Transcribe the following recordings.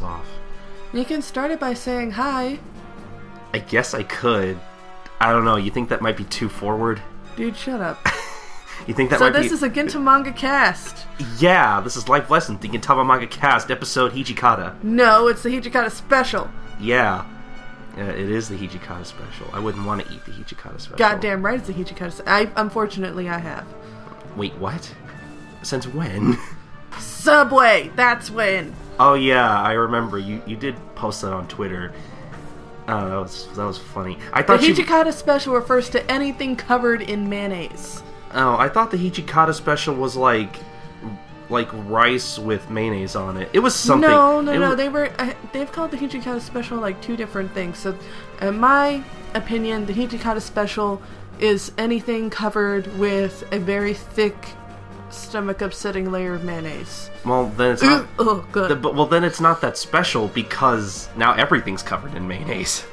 this off. You can start it by saying hi. I guess I could. I don't know. You think that might be too forward? Dude, shut up. You think that so might be... So this is a Gintama Manga Cast. Yeah, this is Life Lessons, the Gintama Manga Cast, episode Hijikata. No, it's the Hijikata Special. Yeah. It is the Hijikata Special. I wouldn't want to eat the Hijikata Special. Goddamn right it's the Hijikata Special. Unfortunately, I have. Wait, what? Since when? Subway! That's when! Oh yeah, I remember. You did post that on Twitter. Oh, that was funny. I thought the Hijikata Special refers to anything covered in mayonnaise. Oh, I thought the Hijikata Special was like rice with mayonnaise on it. It was something. No. They've called the Hijikata Special like two different things. So, in my opinion, the Hijikata Special is anything covered with a very thick, stomach-upsetting layer of mayonnaise. Well, then it's not. Oh, good. Well, then it's not that special because now everything's covered in mayonnaise.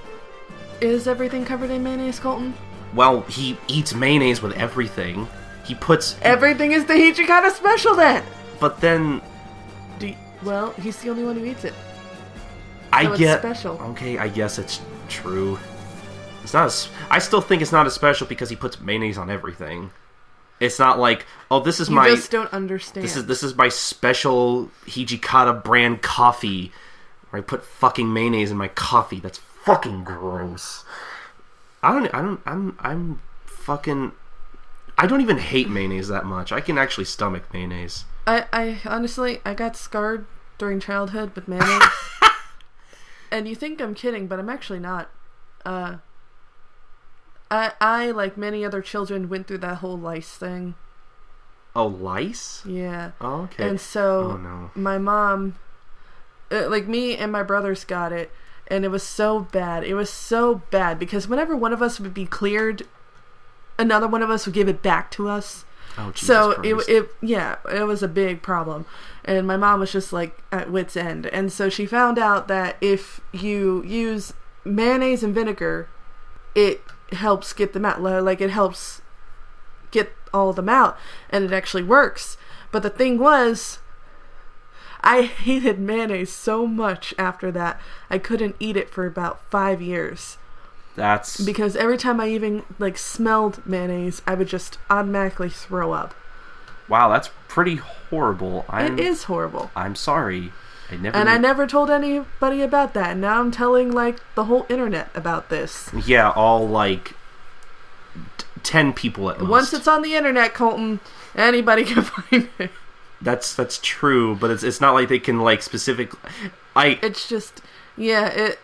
Is everything covered in mayonnaise, Colton? Well, he eats mayonnaise with everything. He puts... Everything is the Hijikata Special, then! But then... Well, he's the only one who eats it. It's special. Okay, I guess it's true. It's not as... I still think it's not as special because he puts mayonnaise on everything. It's not like, oh, this is my... You just don't understand. This is my special Hijikata brand coffee. Where I put fucking mayonnaise in my coffee. That's fucking gross. I don't even hate mayonnaise that much. I can actually stomach mayonnaise. I honestly, I got scarred during childhood with mayonnaise. And you think I'm kidding, but I'm actually not. I, like many other children, went through that whole lice thing. Oh, lice? Yeah. Oh, okay. And so, My mom, me and my brothers got it. And it was so bad. It was so bad because whenever one of us would be cleared, another one of us would give it back to us. Oh, Jesus Christ. It was a big problem. And my mom was just like at wit's end. And so she found out that if you use mayonnaise and vinegar, it helps get them out. Like it helps get all of them out. And it actually works. But the thing was... I hated mayonnaise so much after that. I couldn't eat it for about 5 years. That's... Because every time I even, smelled mayonnaise, I would just automatically throw up. Wow, that's pretty horrible. It is horrible. I'm sorry. I never told anybody about that. And now I'm telling, the whole internet about this. Yeah, all, 10 people at most. Once it's on the internet, Colton, anybody can find it. That's true, but it's not like they can It's just you would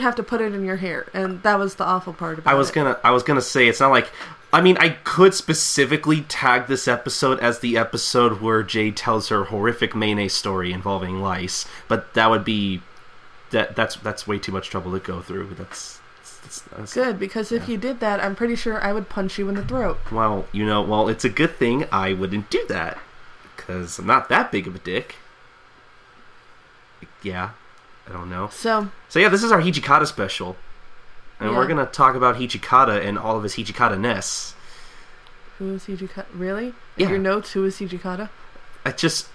have to put it in your hair, and that was the awful part about it. I was gonna say it's not like I could specifically tag this episode as the episode where Jay tells her horrific mayonnaise story involving lice, but that would be that's way too much trouble to go through. That's good, because if you did that, I'm pretty sure I would punch you in the throat. Well, it's a good thing I wouldn't do that. Because I'm not that big of a dick. Yeah. I don't know. So yeah, this is our Hijikata special. And we're going to talk about Hijikata and all of his Hijikata-ness. Who is Hijikata? Really? Yeah. Your notes, who is Hijikata? Just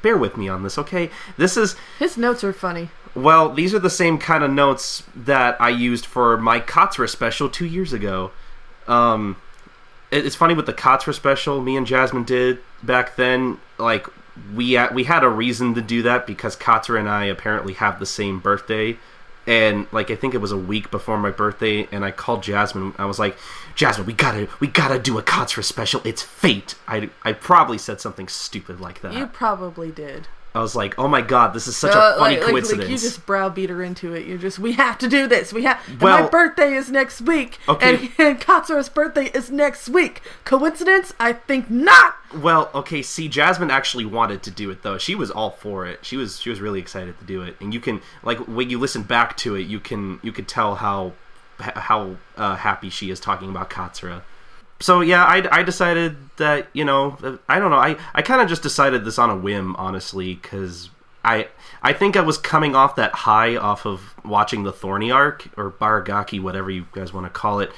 bear with me on this, okay? His notes are funny. Well, these are the same kind of notes that I used for my Katsura special 2 years ago. It's funny with the Katsura special me and Jasmine did back then. We had a reason to do that because Katsura and I apparently have the same birthday. And, I think it was a week before my birthday, and I called Jasmine. I was like, Jasmine, we gotta do a Katsura special. It's fate. I probably said something stupid like that. You probably did. I was like, oh my god, this is such a funny coincidence. You just browbeat her into it. You're just, we have to do this. My birthday is next week. Okay. And Katsura's birthday is next week. Coincidence? I think not. Well, okay, see, Jasmine actually wanted to do it, though. She was all for it. She was really excited to do it. And you can, when you listen back to it, you could tell how happy she is talking about Katsura. So, yeah, I decided that, I don't know, I kind of just decided this on a whim, honestly, because I think I was coming off that high off of watching the Thorny Arc, or Baragaki, whatever you guys want to call it,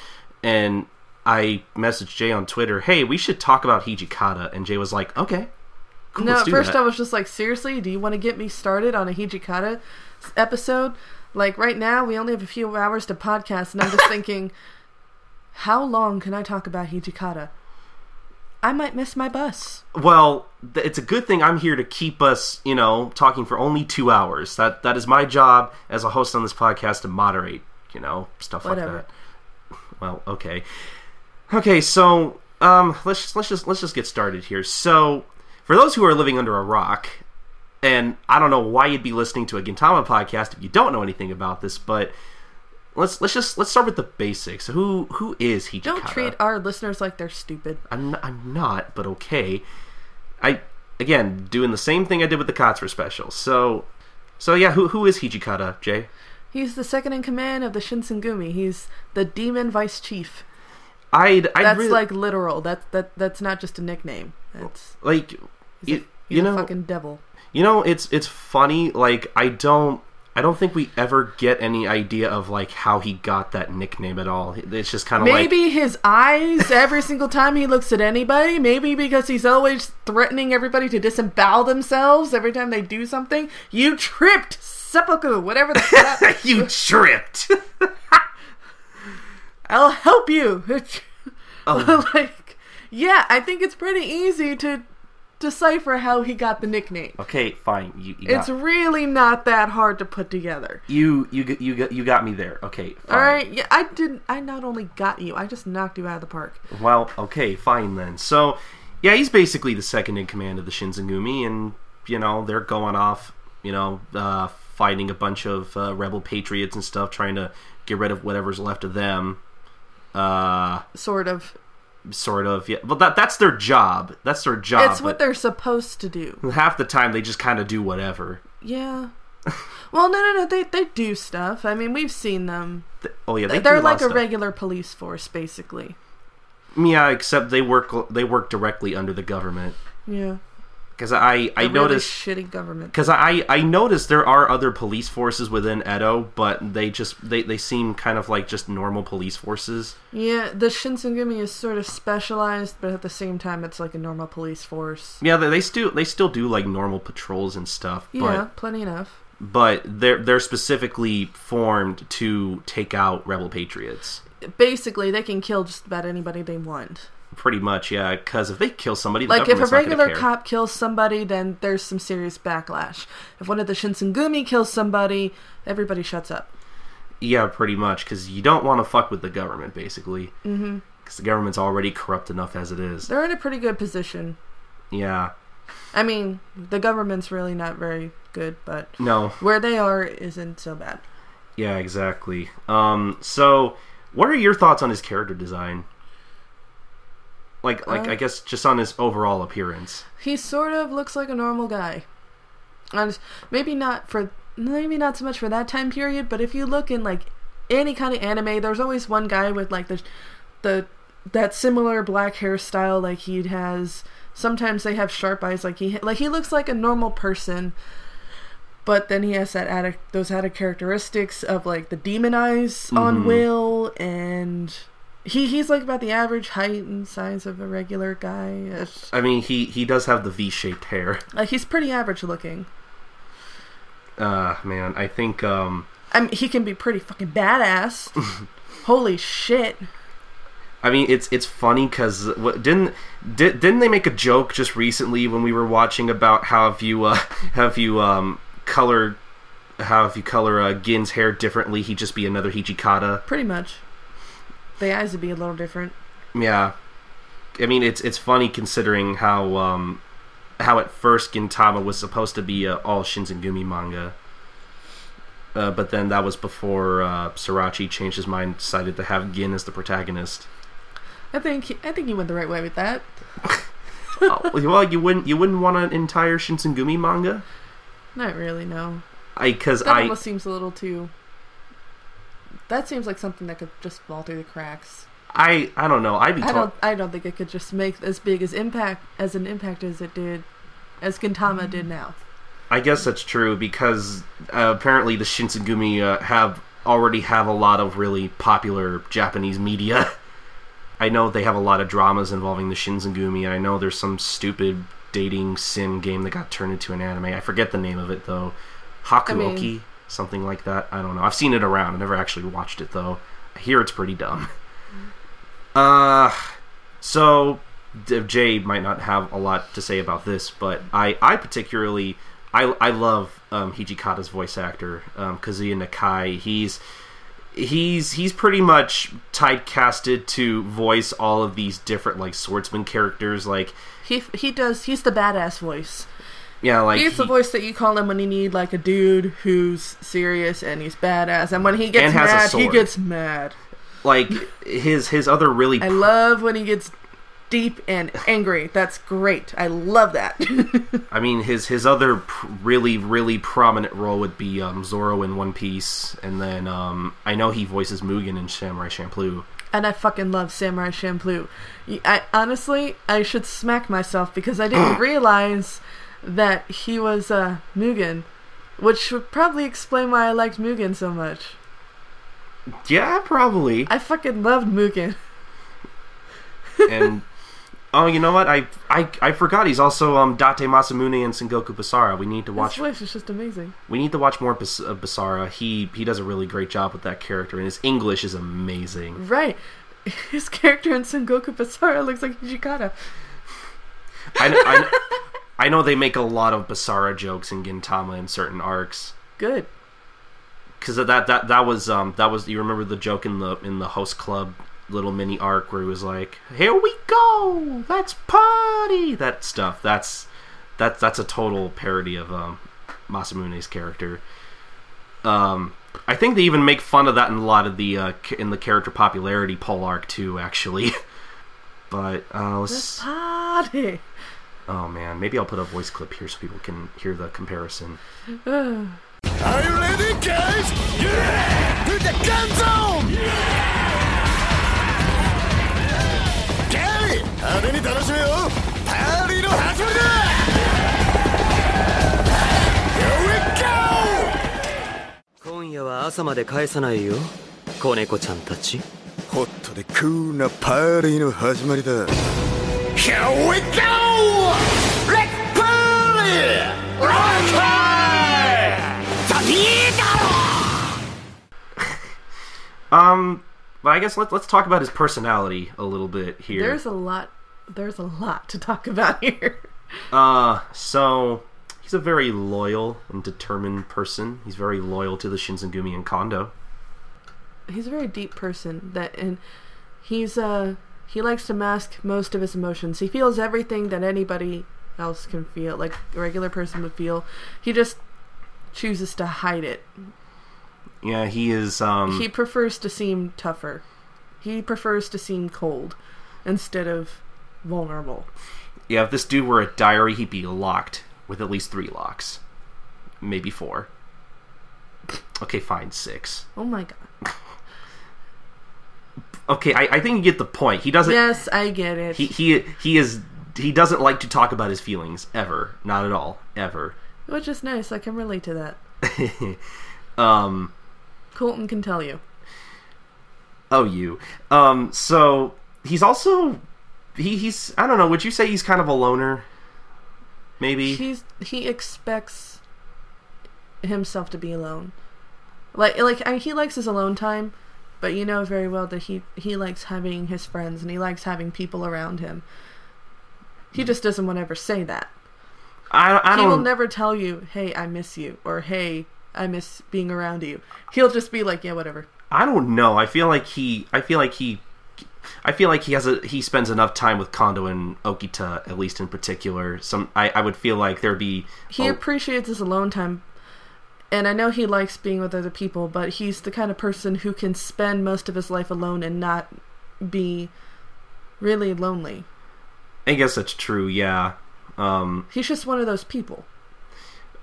and I messaged Jay on Twitter, hey, we should talk about Hijikata, and Jay was like, okay, cool, let's do that. No, at first I was just like, seriously, do you want to get me started on a Hijikata episode. Like, right now, we only have a few hours to podcast, and I'm just thinking, how long can I talk about Hijikata? I might miss my bus. Well, it's a good thing I'm here to keep us, you know, talking for only 2 hours. That is my job as a host on this podcast, to moderate, you know, stuff like that. Well, okay. Okay, so let's just get started here. So, for those who are living under a rock, and I don't know why you'd be listening to a Gintama podcast if you don't know anything about this, but Let's start with the basics. Who is Hijikata? Don't treat our listeners like they're stupid. I'm not, but okay. Again, doing the same thing I did with the Katsura special. So yeah, who is Hijikata, Jay? He's the second in command of the Shinsengumi. He's the demon vice chief. That's literal. That's not just a nickname. That's like he's a fucking devil. You know, it's funny. Like, I don't think we ever get any idea of, like, how he got that nickname at all. It's just kind of like... Maybe his eyes every single time he looks at anybody. Maybe because he's always threatening everybody to disembowel themselves every time they do something. You tripped, seppuku, whatever the fuck. You tripped. I'll help you. Oh. Like, yeah, I think it's pretty easy to decipher how he got the nickname. Okay, fine. It's really not that hard to put together. You got me there. Okay, fine. All right. Yeah, I didn't. I not only got you, I just knocked you out of the park. Well, okay, fine then. So, yeah, he's basically the second in command of the Shinsengumi, and you know they're going off, you know, fighting a bunch of rebel patriots and stuff, trying to get rid of whatever's left of them. Sort of, yeah. Well, that's their job. That's their job. It's what they're supposed to do. Half the time, they just kind of do whatever. Yeah. Well, no. They do stuff. I mean, we've seen them. Oh, yeah. They're like a regular police force, basically. Yeah, except they work directly under the government. Yeah. Because I noticed... really shitty government. Because I noticed there are other police forces within Edo, but they seem kind of like just normal police forces. Yeah, the Shinsengumi is sort of specialized, but at the same time, it's like a normal police force. Yeah, they still do like normal patrols and stuff. Yeah, but, plenty enough. But they're specifically formed to take out rebel patriots. Basically, they can kill just about anybody they want. Pretty much, yeah, because if they kill somebody, like if a regular cop kills somebody, then there's some serious backlash. If one of the Shinsengumi kills somebody, everybody shuts up. Yeah, pretty much, because you don't want to fuck with the government, basically. Mm-hmm. Because the government's already corrupt enough as it is. They're in a pretty good position. Yeah. I mean, the government's really not very good, but no, where they are isn't so bad. Yeah, exactly. So, what are your thoughts on his character design? Like I guess just on his overall appearance. He sort of looks like a normal guy. Maybe not so much for that time period, but if you look in like any kind of anime, there's always one guy with like that similar black hairstyle like he has. Sometimes they have sharp eyes like he looks like a normal person. But then he has those added characteristics of like the demon eyes on Will, and He's like about the average height and size of a regular guy. I mean, he does have the V-shaped hair. He's pretty average looking. Man, I think... I mean, he can be pretty fucking badass. Holy shit. I mean, it's funny because... Didn't they make a joke just recently when we were watching about how if you, color Gin's hair differently, he'd just be another Hijikata? Pretty much. The eyes would be a little different. Yeah. I mean, it's funny considering how at first Gintama was supposed to be an all Shinsengumi manga. But then that was before Sarachi changed his mind and decided to have Gin as the protagonist. I think you went the right way with that. Well, you wouldn't want an entire Shinsengumi manga? Not really, no. That almost seems a little too... That seems like something that could just fall through the cracks. I don't know. I don't think it could just make as big an impact as it did, as Gintama did now. I guess that's true because apparently the Shinsengumi have a lot of really popular Japanese media. I know they have a lot of dramas involving the Shinsengumi, and I know there's some stupid dating sim game that got turned into an anime. I forget the name of it though. Hakuoki. something like that. I don't know. I've seen it around. I've never actually watched it, though. I hear it's pretty dumb. So Jay might not have a lot to say about this, but I particularly love Hijikata's voice actor, Kazuya Nakai. He's pretty much typecasted to voice all of these different like swordsman characters. Like he's the badass voice. Yeah, like he's the voice that you call him when you need like a dude who's serious and he's badass, and when he gets mad, he gets mad. Like his other really. I love when he gets deep and angry. That's great. I love that. I mean, his other really prominent role would be Zoro in One Piece, and then I know he voices Mugen in Samurai Champloo. And I fucking love Samurai Champloo. I honestly should smack myself because I didn't realize that he was Mugen, which would probably explain why I liked Mugen so much. Yeah, probably. I fucking loved Mugen. And oh, you know what? I forgot he's also Date Masamune and Sengoku Basara. We need to watch. His voice is just amazing. We need to watch more Basara. He does a really great job with that character, and his English is amazing. Right, his character in Sengoku Basara looks like Hijikata. I know they make a lot of Basara jokes in Gintama in certain arcs. Good. Because that was you remember the joke in the host club little mini arc where he was like, "Here we go, let's party." That stuff. That's a total parody of Masamune's character. I think they even make fun of that in a lot of the in the character popularity poll arc too, actually. But let's party. Oh man, maybe I'll put a voice clip here so people can hear the comparison. Are you ready, guys? Yeah! Put the guns on! Yeah! Gary, party no hazard! Here we go! 今夜は朝まで返さないよ、子猫ちゃんたち。ホットでクールなパーティーの始まりだ。Here we go! Let's party! Rock! But I guess let's talk about his personality a little bit here. There's a lot to talk about here. So he's a very loyal and determined person. He's very loyal to the Shinsengumi and Kondo. He's a very deep person he likes to mask most of his emotions. He feels everything that anybody else can feel, like a regular person would feel. He just chooses to hide it. Yeah, he is, he prefers to seem tougher. He prefers to seem cold instead of vulnerable. Yeah, if this dude were a diary, he'd be locked with at least 3 locks. Maybe 4. Okay, fine, 6. Oh my god. Okay, I think you get the point. He doesn't... Yes, I get it. He doesn't like to talk about his feelings, ever. Not at all. Ever. Which is nice, I can relate to that. Colton can tell you. Oh, you. So he's also he's I don't know. Would you say he's kind of a loner? Maybe he expects himself to be alone. Like he likes his alone time, but you know very well that he likes having his friends and he likes having people around him. He just doesn't want to ever say that. He will never tell you, "Hey, I miss you," or "Hey, I miss being around you." He'll just be like, "Yeah, whatever." I don't know. I feel like he spends enough time with Kondo and Okita, at least in particular. I would feel like there'd be. He appreciates his alone time, and I know he likes being with other people, but he's the kind of person who can spend most of his life alone and not be really lonely. I guess that's true. Yeah. He's just one of those people.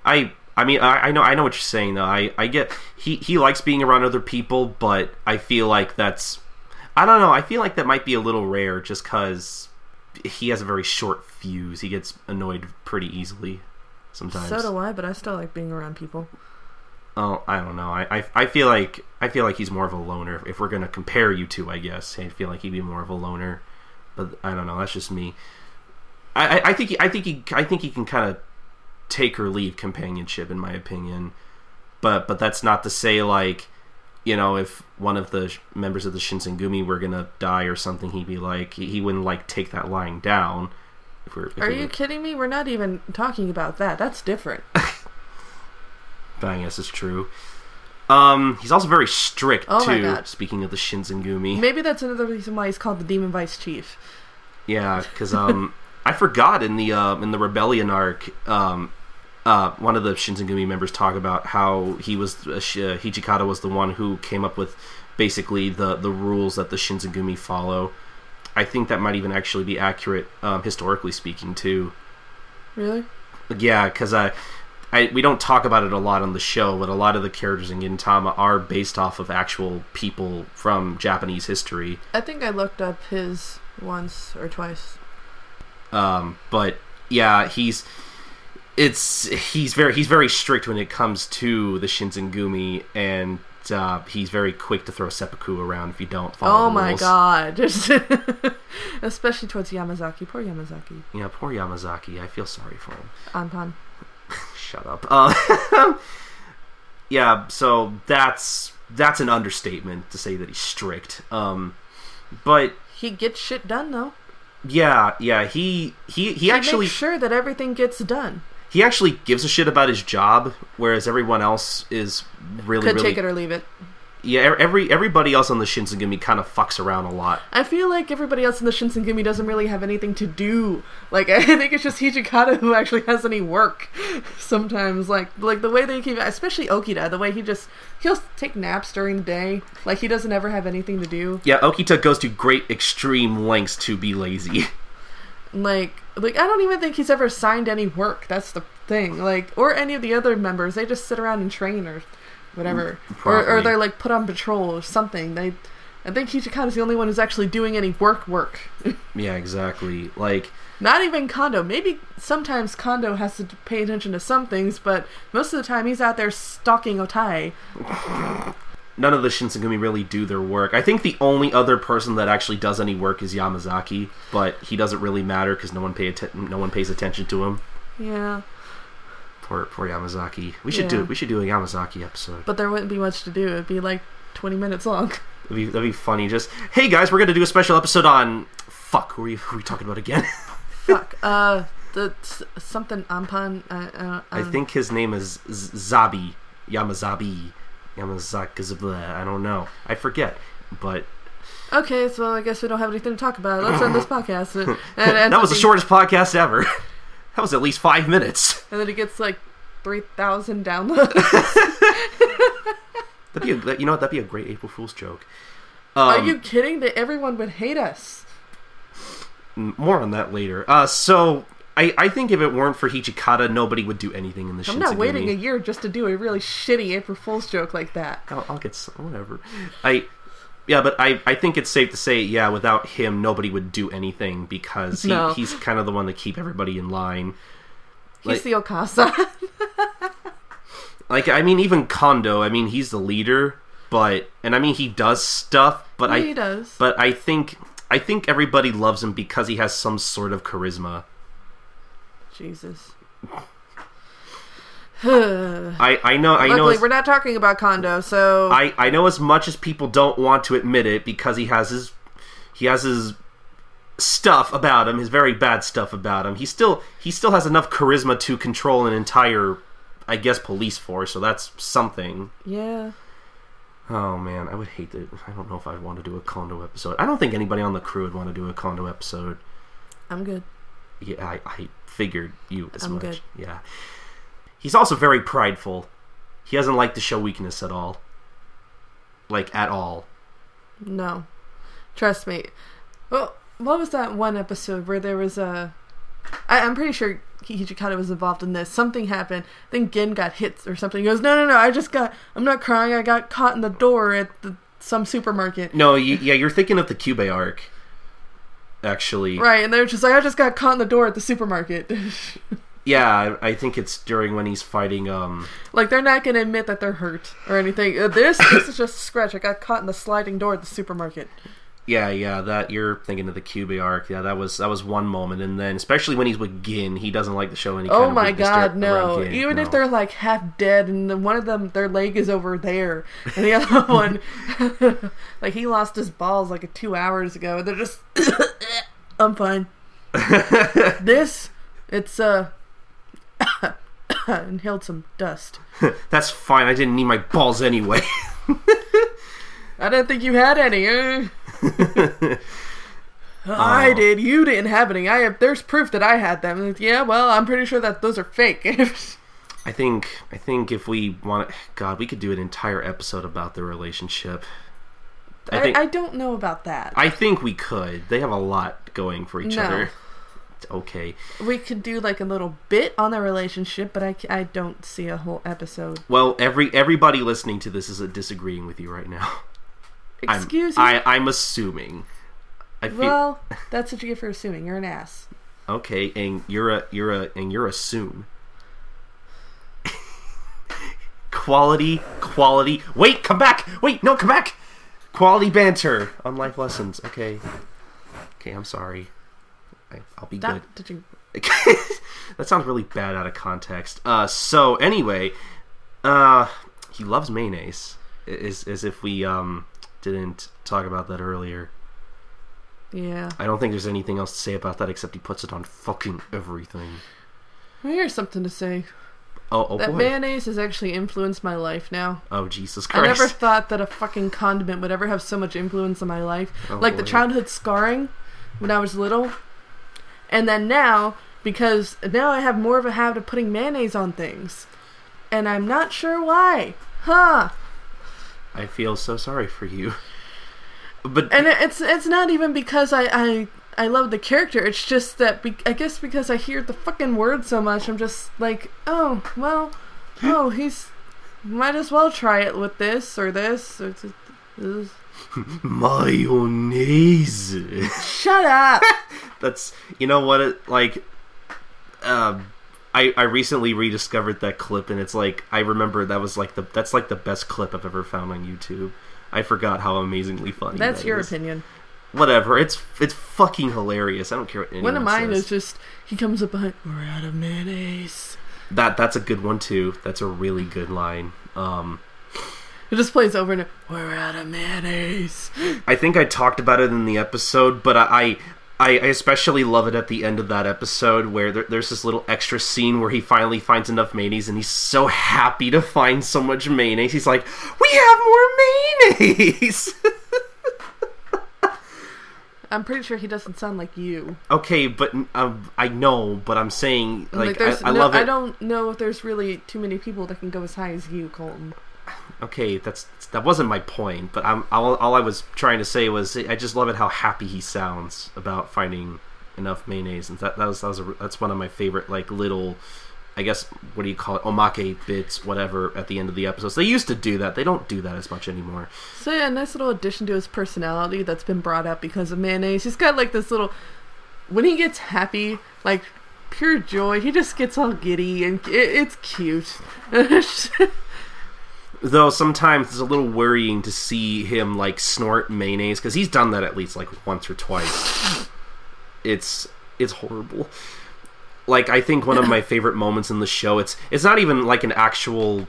I mean, I know what you're saying, though. I get... He likes being around other people, but I feel like that's... I don't know. I feel like that might be a little rare just because he has a very short fuse. He gets annoyed pretty easily sometimes. So do I, but I still like being around people. Oh, I don't know. I feel like he's more of a loner. If we're going to compare you two, I guess, I feel like he'd be more of a loner. But I don't know. That's just me. I think he can kind of take or leave companionship, in my opinion. But that's not to say, like, you know, if one of the members of the Shinsengumi were gonna die or something, he'd be like, he wouldn't like take that lying down. Are you kidding me? We're not even talking about that. That's different. I guess it's true. He's also very strict, too, speaking of the Shinsengumi. Maybe that's another reason why he's called the Demon Vice Chief. Yeah, because I forgot in the Rebellion arc, one of the Shinsengumi members talk about how he was Hijikata was the one who came up with basically the rules that the Shinsengumi follow. I think that might even actually be accurate, historically speaking, too. Really? Yeah, because we don't talk about it a lot on the show, but a lot of the characters in Gintama are based off of actual people from Japanese history. I think I looked up his once or twice. But yeah, he's very strict when it comes to the Shinsengumi, and he's very quick to throw seppuku around if you don't follow the rules. Oh my god. Especially towards Yamazaki. Poor Yamazaki. Yeah, poor Yamazaki. I feel sorry for him. Anpan. Shut up. Yeah, so that's an understatement to say that he's strict. But he gets shit done, though. Yeah, he actually makes sure that everything gets done. He actually gives a shit about his job, whereas everyone else is really take it or leave it. Yeah, everybody else on the Shinsengumi kind of fucks around a lot. I feel like everybody else in the Shinsengumi doesn't really have anything to do. Like, I think it's just Hijikata who actually has any work sometimes. Like the way they keep, especially Okita, the way he'll take naps during the day. Like, he doesn't ever have anything to do. Yeah, Okita goes to great extreme lengths to be lazy. Like I don't even think he's ever assigned any work. That's the thing. Like, or any of the other members, they just sit around and train or whatever, or they're like put on patrol or something. I think Hijikata's the only one who's actually doing any work. Yeah, exactly. Like, not even Kondo. Maybe sometimes Kondo has to pay attention to some things, but most of the time he's out there stalking Otae. None of the Shinsengumi really do their work. I think the only other person that actually does any work is Yamazaki, but he doesn't really matter because no one pays attention to him. Yeah. Poor Yamazaki. We should do a Yamazaki episode. But there wouldn't be much to do. It'd be like 20 minutes long. That'd be funny. Just, hey guys, we're gonna do a special episode on who are we talking about again? Fuck. Something Anpan. I think his name is Zabi. Yamazaki. I don't know. I forget. But okay, so I guess we don't have anything to talk about. Let's end this podcast. And that was the shortest podcast ever. That was at least 5 minutes. And then it gets like 3,000 downloads. That'd be a great April Fool's joke. Are you kidding? That everyone would hate us. More on that later. So I think if it weren't for Hijikata, nobody would do anything in the Shinsengumi. I'm not waiting a year just to do a really shitty April Fool's joke like that. I'll get some, whatever. But I think it's safe to say, yeah, without him, nobody would do anything because he's kind of the one to keep everybody in line. He's the Okasa. Even Kondo, he's the leader, but he does stuff, but he does. But I think everybody loves him because he has some sort of charisma. Jesus. I know. Luckily, we're not talking about Kondo, so I know as much as people don't want to admit it because he has his stuff about him, his very bad stuff about him. He still has enough charisma to control an entire, I guess, police force. So that's something. Yeah. Oh man, I would hate it. I don't know if I'd want to do a Kondo episode. I don't think anybody on the crew would want to do a Kondo episode. I'm good. Yeah, I figured you as much. I'm good. Yeah. He's also very prideful. He doesn't like to show weakness at all. Like, at all. No. Trust me. Well, what was that one episode where there was a... I'm pretty sure Hijikata was involved in this. Something happened. I think Gen got hit or something. He goes, no, I'm not crying. I got caught in the door at some supermarket. No, you're thinking of the Kyubei arc, actually. Right, and they're just like, I just got caught in the door at the supermarket. Yeah, I think it's during when he's fighting, Like, they're not gonna admit that they're hurt or anything. This is just a scratch. I got caught in the sliding door at the supermarket. Yeah, that you're thinking of the Kyubei arc. Yeah, that was one moment, and then especially when he's with Gin, he doesn't like to show any. Oh my god, no! Even if they're like half dead, and one of them their leg is over there, and the other one, like he lost his balls like 2 hours ago. And they're just, I'm fine. Inhaled some dust. That's fine. I didn't need my balls anyway. I didn't think you had any. I did. You didn't have any. There's proof that I had them. Yeah, well, I'm pretty sure that those are fake. I think if we want to... God, we could do an entire episode about their relationship. I don't know about that. I think we could. They have a lot going for each other. Okay. We could do like a little bit on the relationship, but I don't see a whole episode. Well, everybody listening to this is disagreeing with you right now. Excuse me? I'm assuming. Well, that's what you get for assuming. You're an ass. Okay, and you're assume. Quality. Wait, come back. Wait, no, come back. Quality banter on Life Lessons. Okay, I'm sorry. I'll be good. That sounds really bad out of context. So anyway, he loves mayonnaise. As if we didn't talk about that earlier. Yeah. I don't think there's anything else to say about that except he puts it on fucking everything. Here's something to say. Oh that boy. Mayonnaise has actually influenced my life now. Oh, Jesus Christ. I never thought that a fucking condiment would ever have so much influence on my life. Oh, like boy. The childhood scarring when I was little. And then now, because now I have more of a habit of putting mayonnaise on things. And I'm not sure why. Huh. I feel so sorry for you. And it's not even because I love the character. It's just that, I guess because I hear the fucking word so much, I'm just like, he's... Might as well try it with this or this. Or this. Mayonnaise. Shut up. That's, you know what, I recently rediscovered that clip, and it's like, I remember that was like that's like the best clip I've ever found on YouTube. I forgot how amazingly funny that is. That's your opinion. Whatever, it's fucking hilarious. I don't care what anyone says. One of mine is just, he comes up behind, we're out of mayonnaise. That's a good one too. That's a really good line. It just plays over and over, we're out of mayonnaise. I think I talked about it in the episode, but I especially love it at the end of that episode where there's this little extra scene where he finally finds enough mayonnaise, and he's so happy to find so much mayonnaise. He's like, we have more mayonnaise! I'm pretty sure he doesn't sound like you. Okay, but I know, but I'm saying, I love it. I don't know if there's really too many people that can go as high as you, Colton. Okay, that wasn't my point, but all I was trying to say was I just love it how happy he sounds about finding enough mayonnaise, and that's one of my favorite little, I guess, what do you call it, omake bits, whatever, at the end of the episodes. They used to do that. They don't do that as much anymore. So yeah, a nice little addition to his personality that's been brought up because of mayonnaise. He's got this little, when he gets happy, pure joy. He just gets all giddy, and it's cute. Though sometimes it's a little worrying to see him snort mayonnaise, because he's done that at least once or twice. It's horrible. I think one of my favorite moments in the show, it's not even an actual,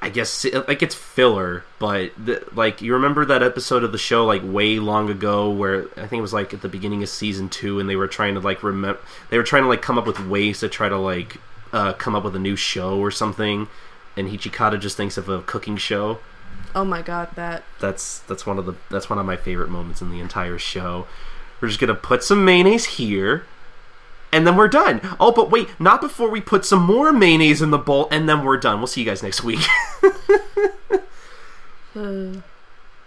I guess, it's filler, but you remember that episode of the show way long ago where I think it was at the beginning of season 2, and they were trying to come up with ways to try to come up with a new show or something. And Hijikata just thinks of a cooking show. Oh my god, that's one of my favorite moments in the entire show. We're just gonna put some mayonnaise here, and then we're done. Oh, but wait, not before we put some more mayonnaise in the bowl, and then we're done. We'll see you guys next week.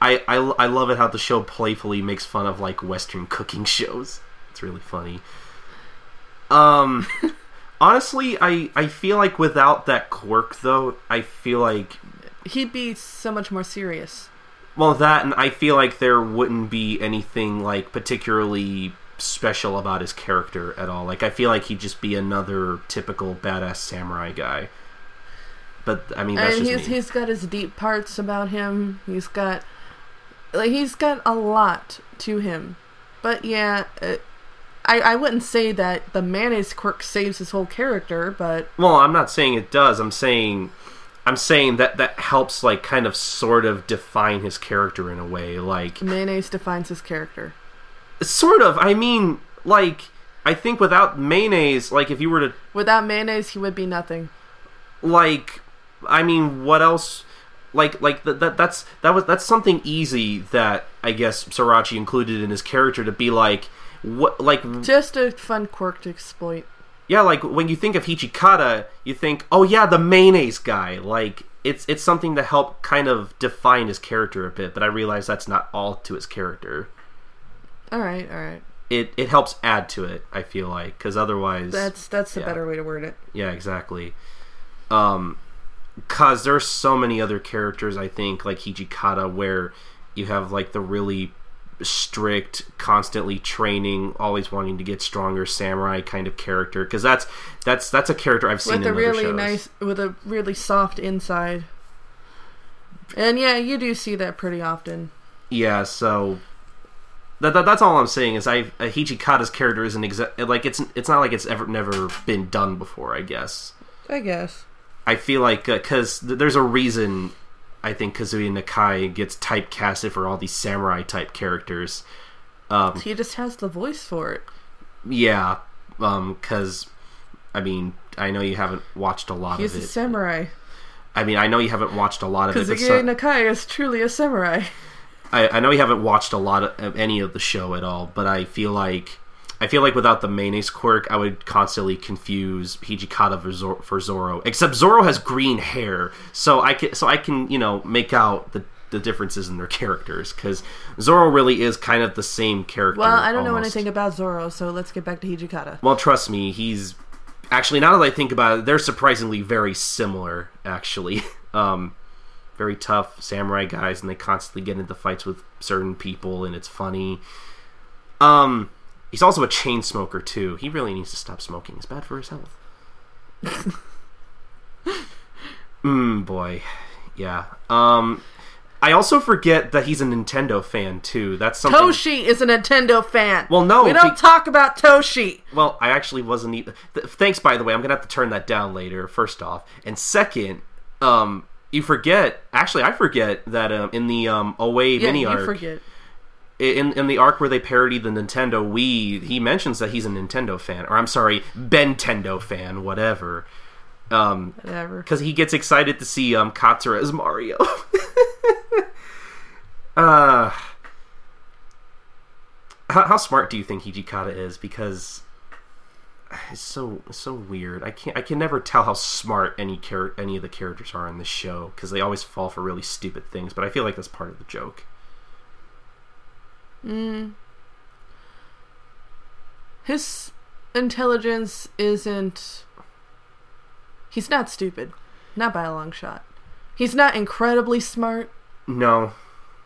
I love it how the show playfully makes fun of Western cooking shows. It's really funny. Honestly, I feel without that quirk, though, I feel he'd be so much more serious. Well, that, and I feel there wouldn't be anything, particularly special about his character at all. I feel he'd just be another typical badass samurai guy. But, I mean, that's just me. He's got his deep parts about him. He's got Like, he's got a lot to him. But yeah, I wouldn't say that the mayonnaise quirk saves his whole character, but... Well, I'm not saying it does. I'm saying that helps, like, kind of sort of define his character in a way, like... Mayonnaise defines his character. Sort of. I mean, like, I think without mayonnaise, like, if you were to... Without mayonnaise, he would be nothing. Like, I mean, what else... Like that's something easy that I guess Sarachi included in his character to be like, what, like, just a fun quirk to exploit. Yeah, like when you think of Hijikata, you think, oh yeah, the mayonnaise guy. Like it's something to help kind of define his character a bit. But I realize that's not all to his character. All right. It helps add to it. I feel like, because otherwise that's a better way to word it. Yeah, exactly. Because there's so many other characters, I think, like Hijikata, where you have, like, the really strict, constantly training, always wanting to get stronger samurai kind of character. Because that's a character I've seen in other shows. With a really soft inside. And yeah, you do see that pretty often. Yeah, so... That's all I'm saying is Hijikata's character isn't... like, it's not like it's never been done before, I guess. I feel like, because there's a reason I think Kazuya Nakai gets typecasted for all these samurai-type characters. He just has the voice for it. Yeah, because, I mean, I know you haven't watched a lot of it. He's a samurai. Kazuya Nakai is truly a samurai. I know you haven't watched a lot of any of the show at all, but I feel like without the mayonnaise quirk, I would constantly confuse Hijikata for Zoro. Except Zoro has green hair, so I can you know, make out the differences in their characters, because Zoro really is kind of the same character. Well, I don't know anything about Zoro, so let's get back to Hijikata. Well, trust me, he's actually, now that I think about it, they're surprisingly very similar. Actually, very tough samurai guys, and they constantly get into fights with certain people, and it's funny. He's also a chain smoker, too. He really needs to stop smoking. It's bad for his health. Boy. Yeah. I also forget that he's a Nintendo fan, too. That's something... Toshi is a Nintendo fan! Well, no... We don't talk about Toshi! Well, I actually wasn't even... Thanks, by the way. I'm going to have to turn that down later, first off. And second, you forget... Actually, I forget that in the Away mini-arc... Yeah, you forget... In the arc where they parody the Nintendo Wii, he mentions that he's a Nintendo fan. Or, I'm sorry, Bentendo fan, whatever. Whatever. Because he gets excited to see Katsura as Mario. How smart do you think Hijikata is? Because it's so weird. I can never tell how smart any of the characters are in this show. Because they always fall for really stupid things. But I feel like that's part of the joke. His intelligence isn't... He's not stupid. Not by a long shot. He's not incredibly smart. No.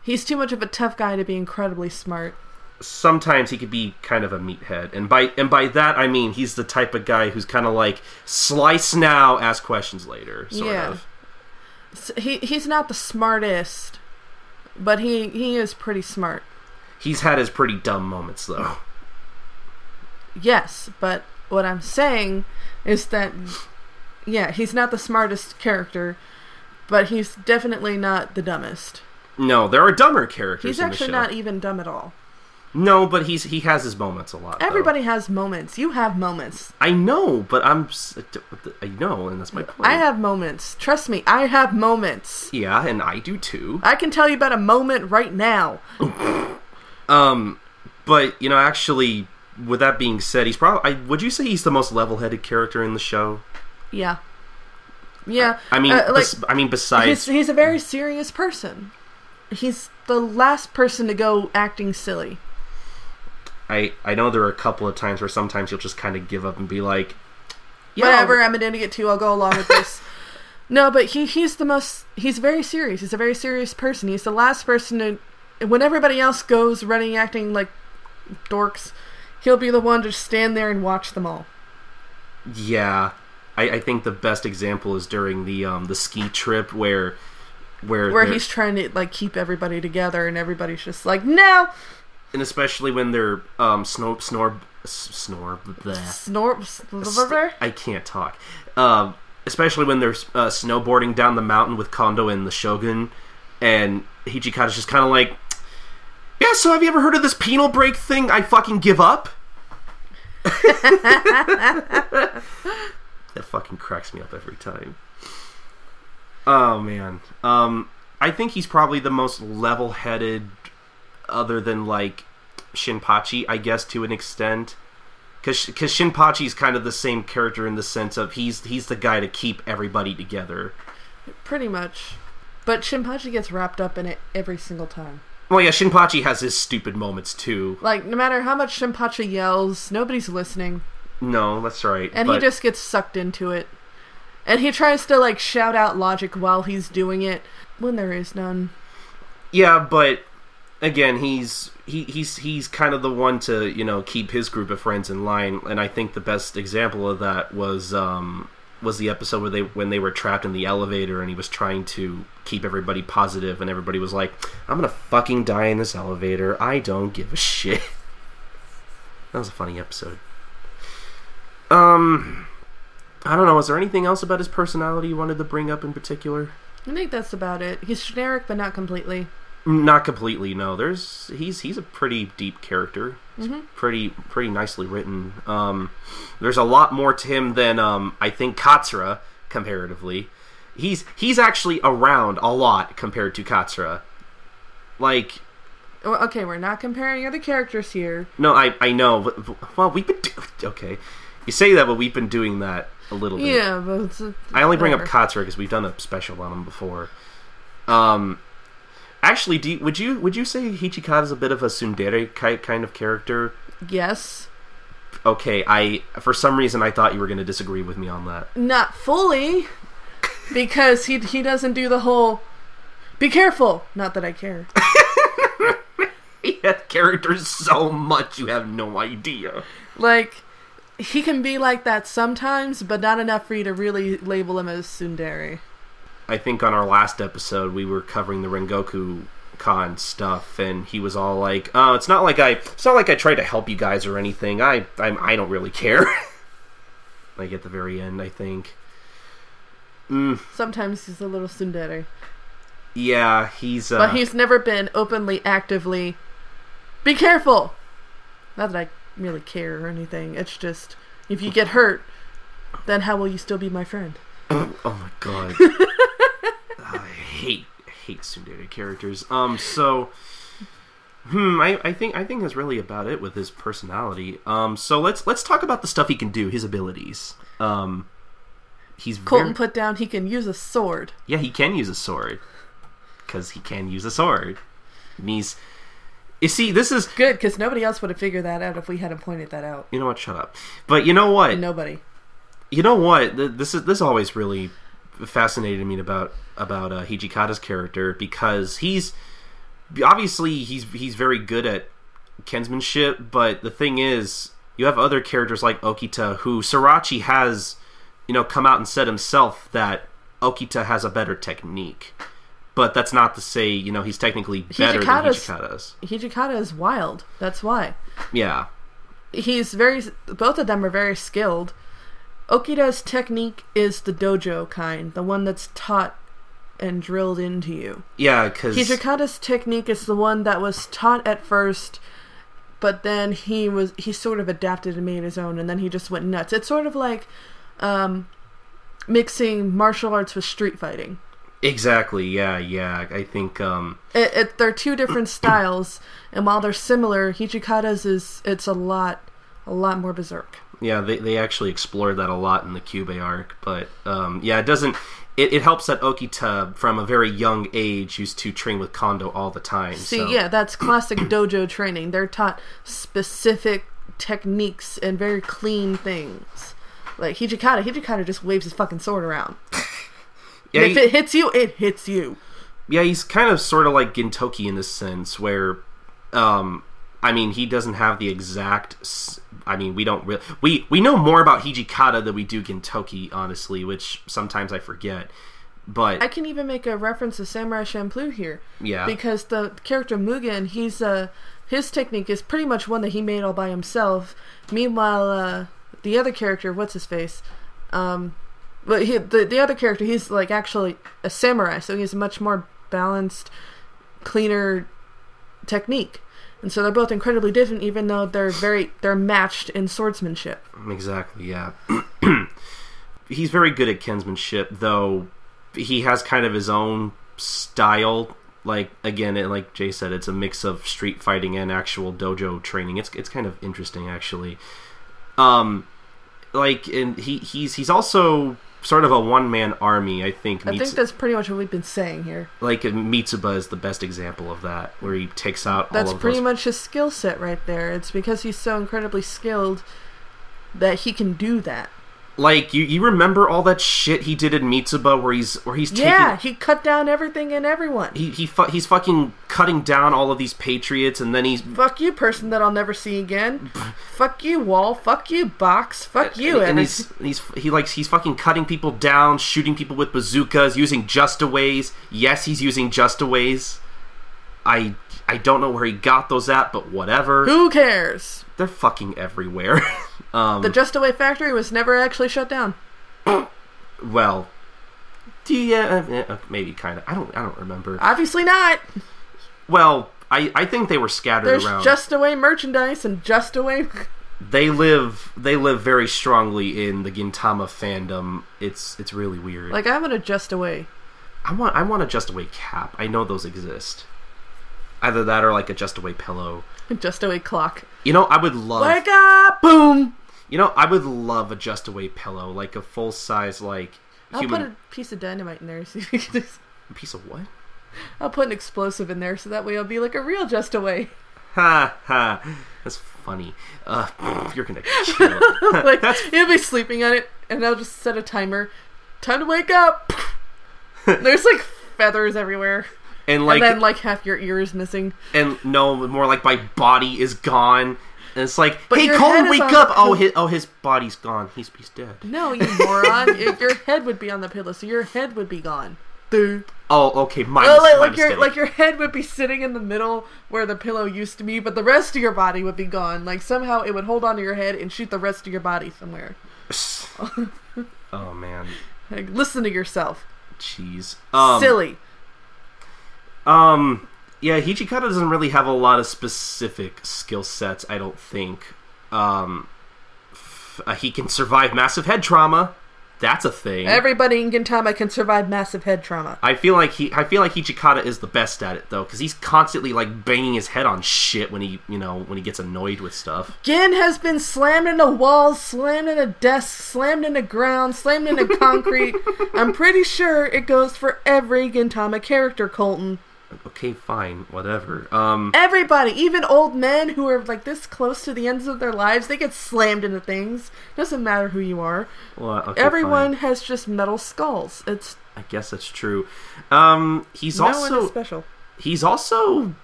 He's too much of a tough guy to be incredibly smart. Sometimes he could be kind of a meathead. And by that, I mean he's the type of guy who's kind of like, slice now, ask questions later, sort of. So he's not the smartest, but he is pretty smart. He's had his pretty dumb moments, though. Yes, but what I'm saying is that, yeah, he's not the smartest character, but he's definitely not the dumbest. No, there are dumber characters in the show. He's actually not even dumb at all. No, but he has his moments a lot. Everybody has moments. You have moments. I know, but I know, and that's my point. I have moments. Trust me, I have moments. Yeah, and I do too. I can tell you about a moment right now. But, you know, actually, with that being said, he's probably... Would you say he's the most level-headed character in the show? Yeah. Yeah. Besides... He's a very serious person. He's the last person to go acting silly. I know there are a couple of times where sometimes you'll just kind of give up and be like... Yeah, whatever, I'm an idiot too, I'll go along with this. No, but he's the most... He's very serious. He's a very serious person. He's the last person to... When everybody else goes running, acting like dorks, he'll be the one to stand there and watch them all. Yeah. I think the best example is during the ski trip where Where he's trying to like keep everybody together, and everybody's just like, no. And especially when they're I can't talk. Especially when they're snowboarding down the mountain with Kondo and the Shogun, and Hijikata's just kind of like, yeah, so have you ever heard of this penal break thing? I fucking give up. That fucking cracks me up every time. Oh, man. I think he's probably the most level-headed, other than, like, Shinpachi, I guess, to an extent. Because Shinpachi's kind of the same character in the sense of he's the guy to keep everybody together. Pretty much. But Shinpachi gets wrapped up in it every single time. Well, yeah, Shinpachi has his stupid moments, too. Like, no matter how much Shinpachi yells, nobody's listening. No, that's right. And he just gets sucked into it. And he tries to, like, shout out logic while he's doing it, when there is none. Yeah, but again, he's kind of the one to, you know, keep his group of friends in line, and I think the best example of that was the episode where when they were trapped in the elevator, and he was trying to keep everybody positive, and everybody was like, I'm gonna fucking die in this elevator, I don't give a shit. That was a funny episode. I don't know, is there anything else about his personality you wanted to bring up in particular? I think that's about it. He's generic, but not completely. Not completely, no. He's a pretty deep character. He's pretty nicely written. There's a lot more to him than I think Katsura, comparatively. He's actually around a lot compared to Katsura. Like, well, okay, we're not comparing other characters here. No, I know. But, well, we've been okay. You say that, but we've been doing that a little bit. Yeah, but I only bring up Katsura because we've done a special on him before. Actually, would you say Hijikata is a bit of a tsundere kind of character? Yes. Okay, for some reason I thought you were going to disagree with me on that. Not fully, because he doesn't do the whole "be careful." Not that I care. He has characters so much you have no idea. Like, he can be like that sometimes, but not enough for you to really label him as tsundere. I think on our last episode, we were covering the Rengoku-Kan stuff, and he was all like, "Oh, it's not like I tried to help you guys or anything. I don't really care." Like at the very end, I think. Sometimes he's a little tsundere. Yeah, but he's never been openly, actively, "Be careful." Not that I really care or anything. It's just, if you get hurt, then how will you still be my friend? Oh my god. I hate tsundere characters. I think that's really about it with his personality. So let's talk about the stuff he can do, his abilities. Colton put down he can use a sword. Yeah, he can use a sword. Because he can use a sword. And you see, this is good, because nobody else would have figured that out if we hadn't pointed that out. You know what? Shut up. But you know what? Nobody. You know what? This always really fascinated me about Hijikata's character, because he's obviously very good at kinsmanship, but the thing is, you have other characters like Okita, who Sarachi has, you know, come out and said himself that Okita has a better technique. But that's not to say, you know, he's technically better than Hijikata's. Hijikata is wild. That's why. Yeah. Both of them are very skilled. Okita's technique is the dojo kind. The one that's taught and drilled into you. Yeah, because Hijikata's technique is the one that was taught at first, but then he sort of adapted and made his own, and then he just went nuts. It's sort of like mixing martial arts with street fighting. Exactly, yeah. I think they're two different styles, and while they're similar, Hijikata's it's a lot more berserk. Yeah, they actually explored that a lot in the Kyubei arc, but it helps that Okita from a very young age used to train with Kondo all the time. Yeah, that's classic dojo training. They're taught specific techniques and very clean things. Like Hijikata just waves his fucking sword around. Yeah, if it hits you, it hits you. Yeah, he's kind of sort of like Gintoki in this sense, where, he doesn't have the exact. I mean, we don't really. We know more about Hijikata than we do Gintoki, honestly, which sometimes I forget. But I can even make a reference to Samurai Champloo here. Yeah. Because the character Mugen, his technique is pretty much one that he made all by himself. Meanwhile, the other character, what's his face? But the other character, he's like actually a samurai, so he has a much more balanced, cleaner technique. And so they're both incredibly different, even though they're matched in swordsmanship. Exactly, yeah. He's very good at kinsmanship, though he has kind of his own style. Like, again, like Jay said, it's a mix of street fighting and actual dojo training. It's kind of interesting, actually. And he's also sort of a one-man army, I think. I think that's pretty much what we've been saying here. Like, Mitsuba is the best example of that, where he takes out all of those... That's pretty much his skill set right there. It's because he's so incredibly skilled that he can do that. Like, you remember all that shit he did in Mitsuba where he's taking... Yeah, he cut down everything and everyone. He's fucking cutting down all of these patriots, and then he's... Fuck you, person that I'll never see again. Fuck you, wall. Fuck you, box. Fuck you. And he's fucking cutting people down, shooting people with bazookas, using Just Aways. Yes, he's using Just Aways. I don't know where he got those at, but whatever. Who cares? They're fucking everywhere. The Just Away factory was never actually shut down. Well, yeah, maybe kind of. I don't remember. Obviously not. Well, I think they were scattered around. There's Just Away merchandise and Just Away. They live very strongly in the Gintama fandom. It's really weird. Like, I want a Just Away. I want a Just Away cap. I know those exist. Either that or like a Just Away pillow. Just Away clock. You know, I would love... Wake up! Boom! You know, I would love a Just Away pillow. Like a full-size, like... I'll put a piece of dynamite in there so you can just... A piece of what? I'll put an explosive in there so that way it'll be like a real Just Away. Ha ha. That's funny. You're gonna chill. Like, you'll be sleeping on it, and I'll just set a timer. Time to wake up! There's like feathers everywhere. And then like half your ear is missing. And no, more like my body is gone. And it's like, but hey, Colton, wake up! His body's gone. He's dead. No, you moron! Your head would be on the pillow, so your head would be gone. Oh, okay. Your head would be sitting in the middle where the pillow used to be, but the rest of your body would be gone. Like, somehow it would hold onto your head and shoot the rest of your body somewhere. Oh man! Like, listen to yourself. Jeez. Silly. Yeah, Hijikata doesn't really have a lot of specific skill sets, I don't think. He can survive massive head trauma. That's a thing. Everybody in Gintama can survive massive head trauma. I feel like Hijikata is the best at it though, because he's constantly like banging his head on shit when he gets annoyed with stuff. Gen has been slammed into walls, slammed into desks, slammed into ground, slammed into concrete. I'm pretty sure it goes for every Gintama character, Colton. Okay, fine, whatever. Everybody, even old men who are like this close to the ends of their lives, they get slammed into things. Doesn't matter who you are. Well, okay, everyone has just metal skulls. I guess that's true. He's also special. He's also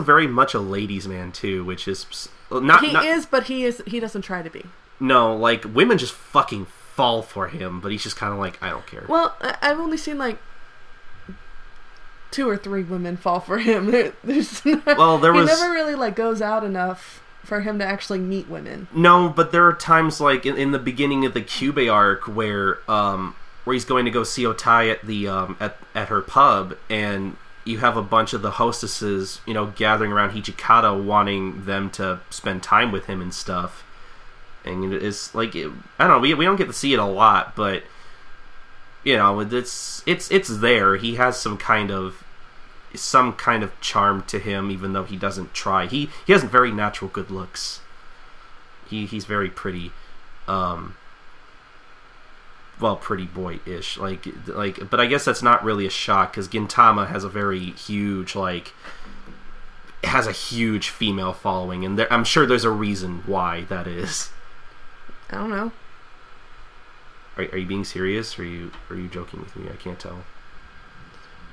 very much a ladies' man too, which is not. He doesn't try to be. No, like women just fucking fall for him, but he's just kind of like, I don't care. Well, I've only seen like 2 or 3 women fall for him. He never really like goes out enough for him to actually meet women. No, but there are times like in the beginning of the Kyubei arc where he's going to go see Otae at the at her pub, and you have a bunch of the hostesses, you know, gathering around Hijikata, wanting them to spend time with him and stuff. And it's like, I don't know, we don't get to see it a lot, but you know, it's there. He has some kind of charm to him, even though he doesn't try. He has very natural good looks. He's very pretty, pretty boy-ish. Like, but I guess that's not really a shock because Gintama has a very huge huge female following, and I'm sure there's a reason why that is. I don't know. Are you being serious, or are you joking with me? I can't tell.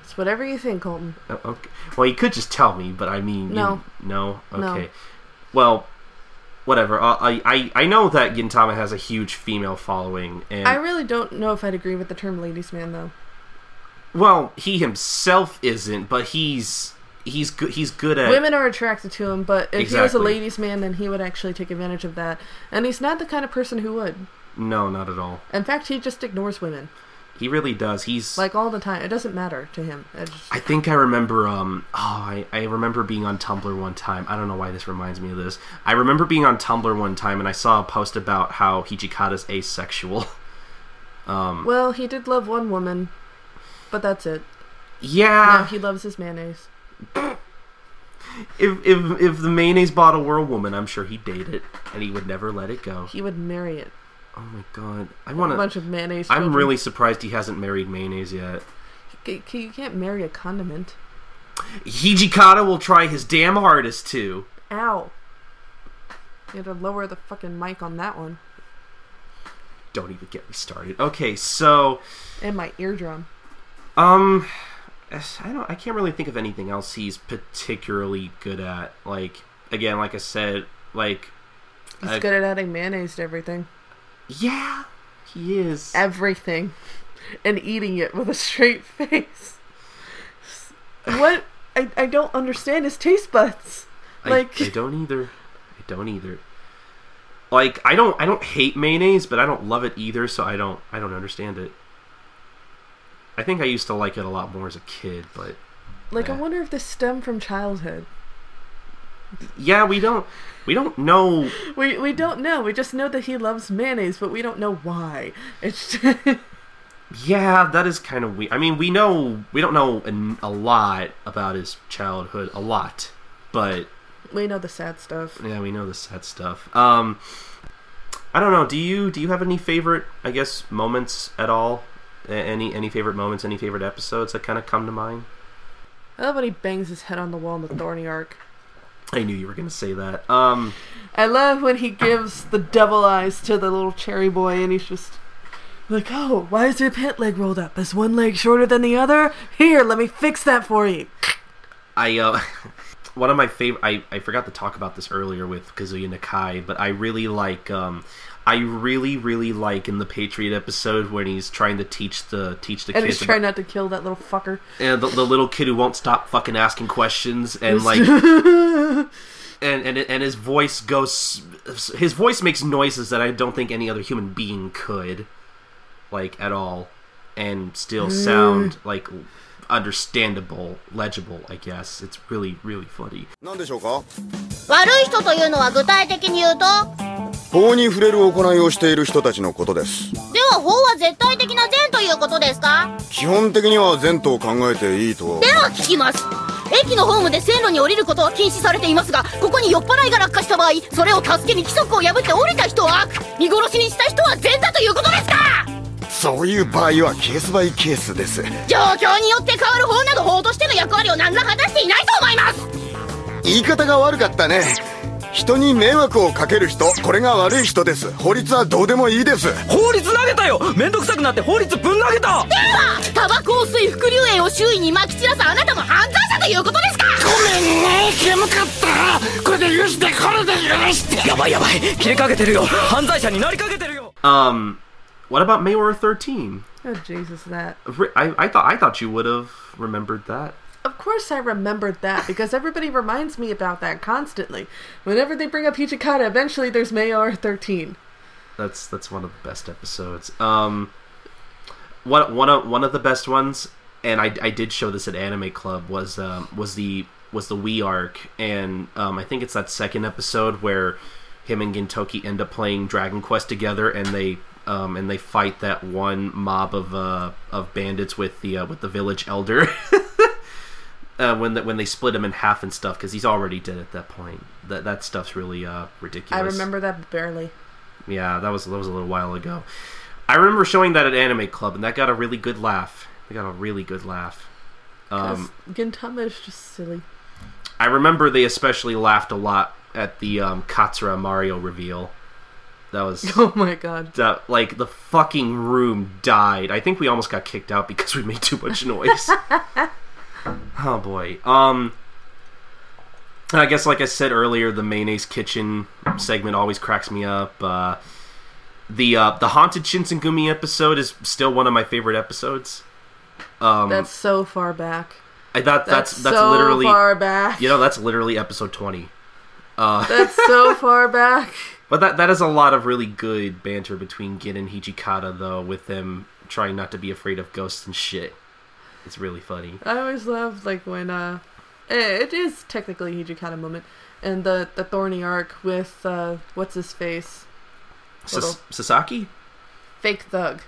It's whatever you think, Colton. Oh, okay. Well, you could just tell me, but I mean... No. No? Okay. No. Well, whatever. I know that Gintama has a huge female following, and... I really don't know if I'd agree with the term ladies' man, though. Well, he himself isn't, but he's good at... Women are attracted to him, but if he was a ladies' man, then he would actually take advantage of that. And he's not the kind of person who would. No, not at all. In fact, he just ignores women. He really does. He's... Like, all the time. It doesn't matter to him. I think I remember... I remember being on Tumblr one time. I don't know why this reminds me of this. I remember being on Tumblr one time, and I saw a post about how Hijikata's asexual. Well, he did love one woman, but that's it. Yeah. Now he loves his mayonnaise. If the mayonnaise bottle were a woman, I'm sure he'd date it, and he would never let it go. He would marry it. Oh my god! I want a bunch of mayonnaise. I'm really surprised he hasn't married mayonnaise yet. You can't marry a condiment. Hijikata will try his damn hardest to. Ow! You had to lower the fucking mic on that one. Don't even get me started. Okay, so. And my eardrum. I can't really think of anything else he's particularly good at. Like, again, like I said, like... He's good at adding mayonnaise to everything. Yeah, he is. Everything. And eating it with a straight face. What I don't understand is taste buds. Like... I don't either. I don't either. Like, I don't hate mayonnaise, but I don't love it either, so I don't understand it. I think I used to like it a lot more as a kid, but... Like, I wonder if this stemmed from childhood. Yeah, we don't know... we don't know. We just know that he loves mayonnaise, but we don't know why. It's just... Yeah, that is kind of weird. I mean, we don't know a lot about his childhood. A lot. But... We know the sad stuff. Yeah, we know the sad stuff. I don't know. Do you have any favorite, I guess, moments at all? Any favorite moments, any favorite episodes that kind of come to mind? Oh, but he bangs his head on the wall in the Thorny Arc. I knew you were going to say that. I love when he gives the devil eyes to the little cherry boy, and he's just like, oh, why is your pant leg rolled up? Is one leg shorter than the other? Here, let me fix that for you. One of my favorite... I forgot to talk about this earlier with Kazuya Nakai, but I really like... I really, really like in the Patriot episode when he's trying to teach the kids. And he's trying not to kill that little fucker. And the little kid who won't stop fucking asking questions and like, and his voice goes, his voice makes noises that I don't think any other human being could, like at all, and still sound like understandable, legible. I guess it's really, really funny. 法に触れる行いをしている人たちのことです。では法は絶対的な善ということですか？基本的には善と考えていいと。では聞きます。駅のホームで線路に降りることは禁止されていますが、ここに酔っ払いが落下した場合、それを助けに規則を破って降りた人は悪、見殺しにした人は善だということですか？そういう場合はケースバイケースです。状況によって変わる法など法としての役割を何ら果たしていないと思います。言い方が悪かったね。 人に迷惑をかける人、これが悪い人です。法律はどうでもいいです。法律投げたよ。めんどくさくなって法律ぶん投げた。ではタバコを吸い伏流煙を周囲に撒き散らすあなたも犯罪者ということですか？ごめんね、眠かった。これで許して、これで許して。やばいやばい、切れかけてるよ。犯罪者になりかけてるよ。What about Mayor 13? Oh Jesus, that. I thought you would have remembered that. Of course I remembered that, because everybody reminds me about that constantly. Whenever they bring up Hijikata, eventually there's Mayor 13. That's one of the best episodes. One of the best ones, and I did show this at Anime Club, was the Wii arc, and I think it's that second episode where him and Gintoki end up playing Dragon Quest together, and they fight that one mob of bandits with the village elder. When they split him in half and stuff, because he's already dead at that point. That stuff's really ridiculous. I remember that barely. Yeah, that was a little while ago. I remember showing that at Anime Club, and that got a really good laugh. They got a really good laugh. Gintama is just silly. I remember they especially laughed a lot at the Katsura Mario reveal. That was... Oh my god. That, like, the fucking room died. I think we almost got kicked out because we made too much noise. Oh boy. I guess, like I said earlier, the mayonnaise kitchen segment always cracks me up. The haunted Shinsengumi episode is still one of my favorite episodes. That's so far back. That's so literally far back. You know, that's literally episode 20. That's so far back. But that is a lot of really good banter between Gin and Hijikata, though, with them trying not to be afraid of ghosts and shit. It's really funny. I always loved, like, when it is technically a Hijikata moment, and the Thorny Arc with what's his face? Sasaki? Fake thug.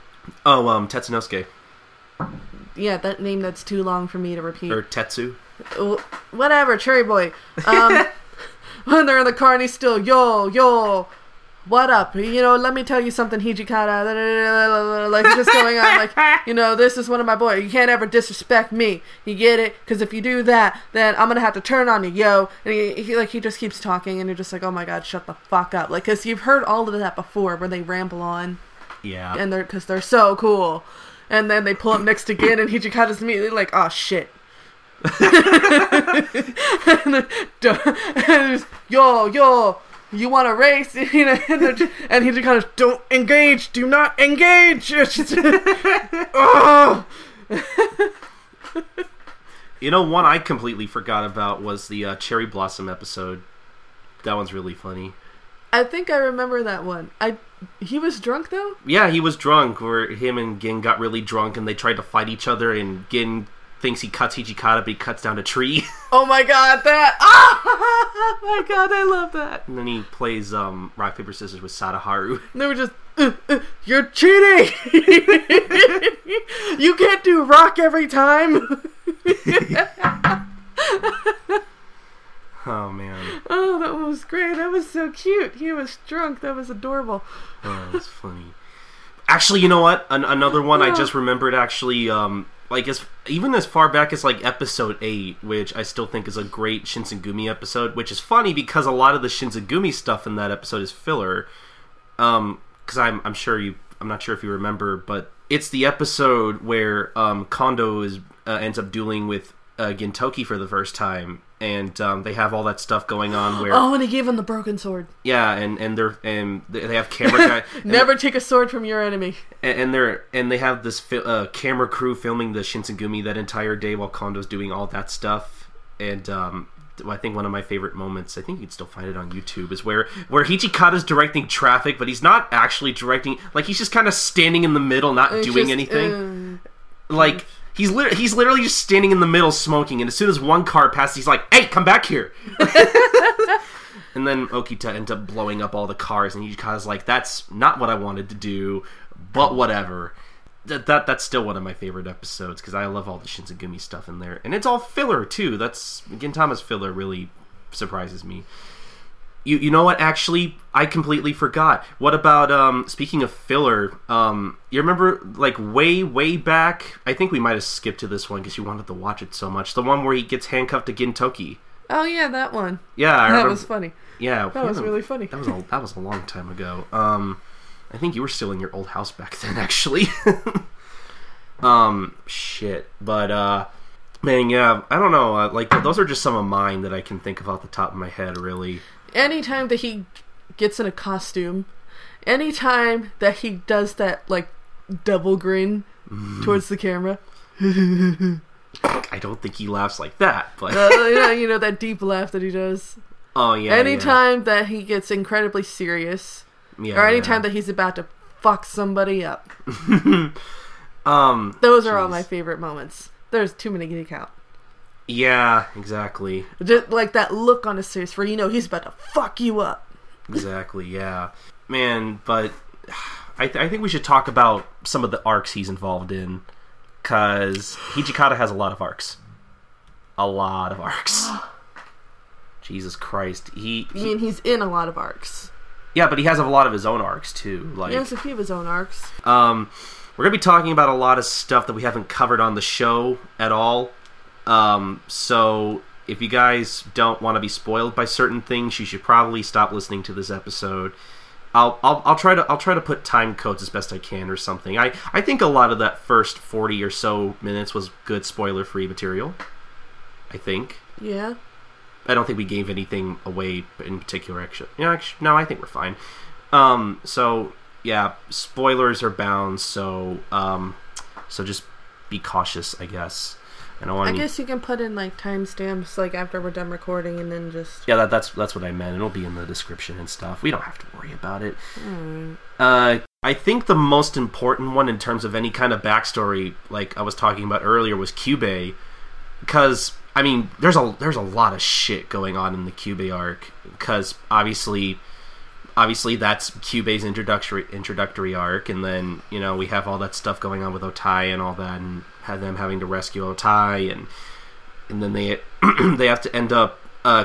Oh, Tetsunosuke. Yeah, that name that's too long for me to repeat. Or Tetsu. Whatever, Cherry Boy. When they're in the car and he's still, yo, what up? You know, let me tell you something, Hijikata. Like, just going on, like, you know, this is one of my boys. You can't ever disrespect me. You get it? Because if you do that, then I'm going to have to turn on you, yo. And he just keeps talking, and you're just like, oh my god, shut the fuck up. Like, because you've heard all of that before, where they ramble on. Yeah. And because they're so cool. And then they pull up next again, and Hijikata's immediately like, oh shit. and yo, you want to race? You know, and he just kind of, don't engage, do not engage. Oh. You know, one I completely forgot about was the Cherry Blossom episode. That one's really funny. I think I remember that one. He was drunk, though? Yeah, he was drunk, where him and Gin got really drunk, and they tried to fight each other, and Gin thinks he cuts Hijikata, but he cuts down a tree. Oh my god, oh my god, I love that. And then he plays rock, paper, scissors with Sadaharu. And they were just, you're cheating! You can't do rock every time! Oh man. Oh, that was great. That was so cute. He was drunk. That was adorable. Oh, that was funny. Actually, you know what? Another one I just remembered, actually, like, even as far back as, like, episode 8, which I still think is a great Shinsengumi episode, which is funny because a lot of the Shinsengumi stuff in that episode is filler. Because I'm not sure if you remember, but it's the episode where Kondo ends up dueling with Gintoki for the first time, and they have all that stuff going on where... Oh, and he gave him the broken sword. Yeah, and they have camera guy... Never take a sword from your enemy. And they have this camera crew filming the Shinsengumi that entire day while Kondo's doing all that stuff. And I think one of my favorite moments, I think you'd still find it on YouTube, is where Hijikata's directing traffic, but he's not actually directing... Like, he's just kind of standing in the middle, not doing anything. Like... He's literally just standing in the middle smoking, and as soon as one car passes, he's like, hey, come back here! And then Okita ends up blowing up all the cars, and Hijikata's like, that's not what I wanted to do, but whatever. That's still one of my favorite episodes, because I love all the Shinsengumi stuff in there. And it's all filler, too. Gintama's filler really surprises me. You know what, actually, I completely forgot. What about, speaking of filler, you remember, like, way back? I think we might have skipped to this one because you wanted to watch it so much. The one where he gets handcuffed to Gintoki. Oh, yeah, that one. Yeah, I remember. That was funny. Yeah. That was really funny. That was a long time ago. I think you were still in your old house back then, actually. Shit. But, man, yeah, I don't know. Like, those are just some of mine that I can think of off the top of my head, really. Anytime that he gets in a costume, anytime that he does that, like, devil grin towards the camera. I don't think he laughs like that, but... you know, that deep laugh that he does. Oh, yeah, anytime that he gets incredibly serious, or anytime that he's about to fuck somebody up. Those are all my favorite moments. There's too many to count. Yeah, exactly. Just like that look on his face where you know he's about to fuck you up. Exactly, yeah. Man, but I think we should talk about some of the arcs he's involved in. Because Hijikata has a lot of arcs. A lot of arcs. Jesus Christ. I mean, he's in a lot of arcs. Yeah, but he has a lot of his own arcs, too. Like, he has a few of his own arcs. We're going to be talking about a lot of stuff that we haven't covered on the show at all. So if you guys don't want to be spoiled by certain things, you should probably stop listening to this episode. I'll try to put time codes as best I can or something. I think a lot of that first 40 or so minutes was good spoiler-free material. I think. Yeah. I don't think we gave anything away in particular, actually. Yeah, actually, no, I think we're fine. So yeah, spoilers are bound, so just be cautious, I guess. I guess you can put in like timestamps, like after we're done recording, and then just that's what I meant. It'll be in the description and stuff. We don't have to worry about it. Mm. I think the most important one in terms of any kind of backstory, like I was talking about earlier, was Kyubei, because I mean there's a lot of shit going on in the Kyubei arc, because obviously that's Kyubei's introductory arc, and then we have all that stuff going on with Otae and all that, and had them having to rescue Otae, and then they they have to end up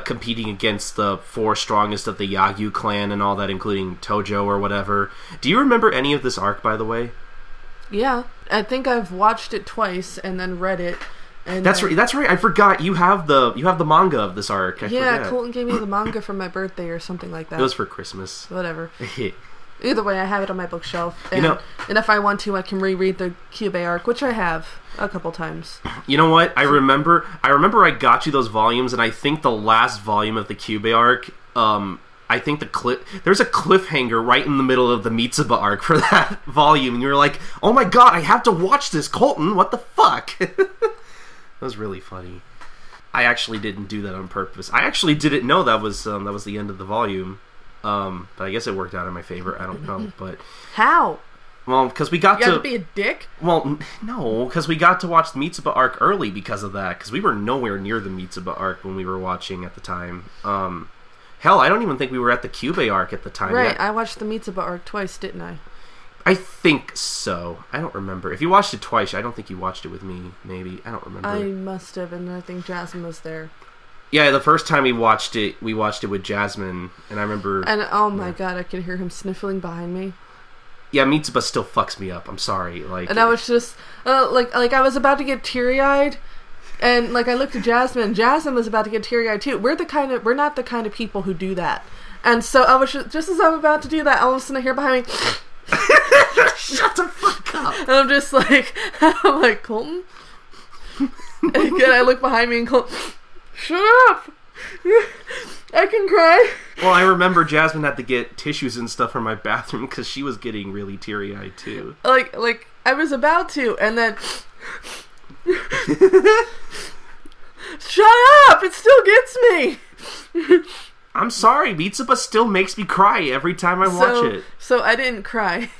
competing against the four strongest of the Yagyu clan and all that, including Tojo or whatever. Do you remember any of this arc, by the way? Yeah, I think I've watched it twice and then read it. And that's right. I forgot you have the manga of this arc. I forget. Colton gave me the manga for my birthday or something like that. It was for Christmas. Whatever. Either way, I have it on my bookshelf, and if I want to, I can reread the Kyubei arc, which I have a couple times. You know what? I remember I got you those volumes, and I think the last volume of the Kyubei arc, I think there's a cliffhanger right in the middle of the Mitsuba arc for that volume, and you were like, "Oh my god, I have to watch this, Colton! What the fuck?" That was really funny. I actually didn't do that on purpose. I actually didn't know that was the end of the volume. But I guess it worked out in my favor. I don't know, but how? Well, because we got to be a dick. Well, no, because we got to watch the Mitsuba arc early because of that. Because we were nowhere near the Mitsuba arc when we were watching at the time. Hell, I don't even think we were at the Kyubei arc at the time. Right, yet. I watched the Mitsuba arc twice, didn't I? I think so. I don't remember. If you watched it twice, I don't think you watched it with me. Maybe I don't remember. I must have, and I think Jasmine was there. Yeah, the first time we watched it with Jasmine, and I remember... And oh my god, I could hear him sniffling behind me. Yeah, Mitsuba still fucks me up, I'm sorry. And I was just, I was about to get teary-eyed, and I looked at Jasmine, Jasmine was about to get teary-eyed too. We're not the kind of people who do that. And so I was just as I'm about to do that, all of a sudden I hear behind me, shut the fuck up! And I'm just like, Colton? And again, I look behind me and Colton... Shut up! I can cry. Well, I remember Jasmine had to get tissues and stuff from my bathroom because she was getting really teary-eyed too. Like I was about to, and then shut up! It still gets me. I'm sorry, Mitsuba still makes me cry every time I watch it. So I didn't cry.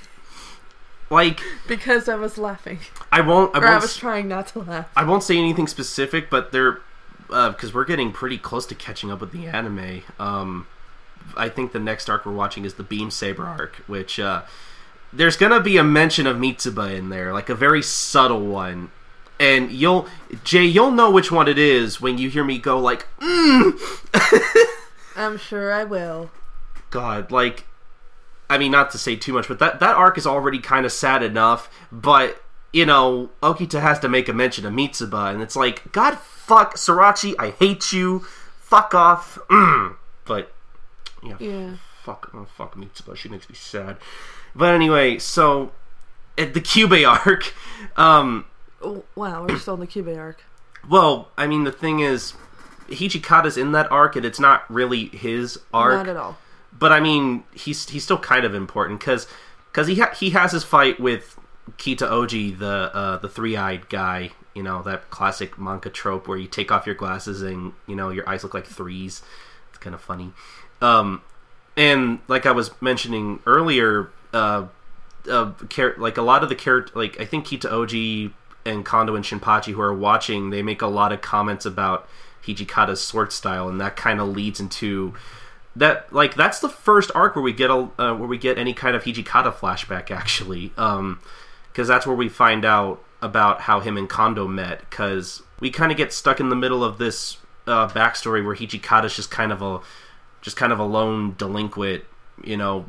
Because I was laughing. I was trying not to laugh. I won't say anything specific, but there. Because we're getting pretty close to catching up with the anime. I think the next arc we're watching is the Beam Saber arc, which there's gonna be a mention of Mitsuba in there, like a very subtle one. And Jay, you'll know which one it is when you hear me go like, mm! I'm sure I will. God, I mean, not to say too much, but that arc is already kind of sad enough, but Okita has to make a mention of Mitsuba, and it's like, God fuck, Sarachi, I hate you. Fuck off. But, yeah. Fuck Mitsuba. She makes me sad. But anyway, so, at the Kyubei arc, wow, we're still in the Kyubei arc. Well, I mean, the thing is, Hijikata's in that arc, and it's not really his arc. Not at all. But, I mean, he's still kind of important, because he has his fight with Kitaōji, the three-eyed guy, that classic manga trope where you take off your glasses and, your eyes look like threes. It's kind of funny. And like I was mentioning earlier, a lot of the characters, I think Kitaōji and Kondo and Shinpachi who are watching, they make a lot of comments about Hijikata's sword style, and that kind of leads into... that's the first arc where we get any kind of Hijikata flashback, actually, because that's where we find out about how him and Kondo met. Because we kind of get stuck in the middle of this backstory where Hijikata's just kind of a lone delinquent,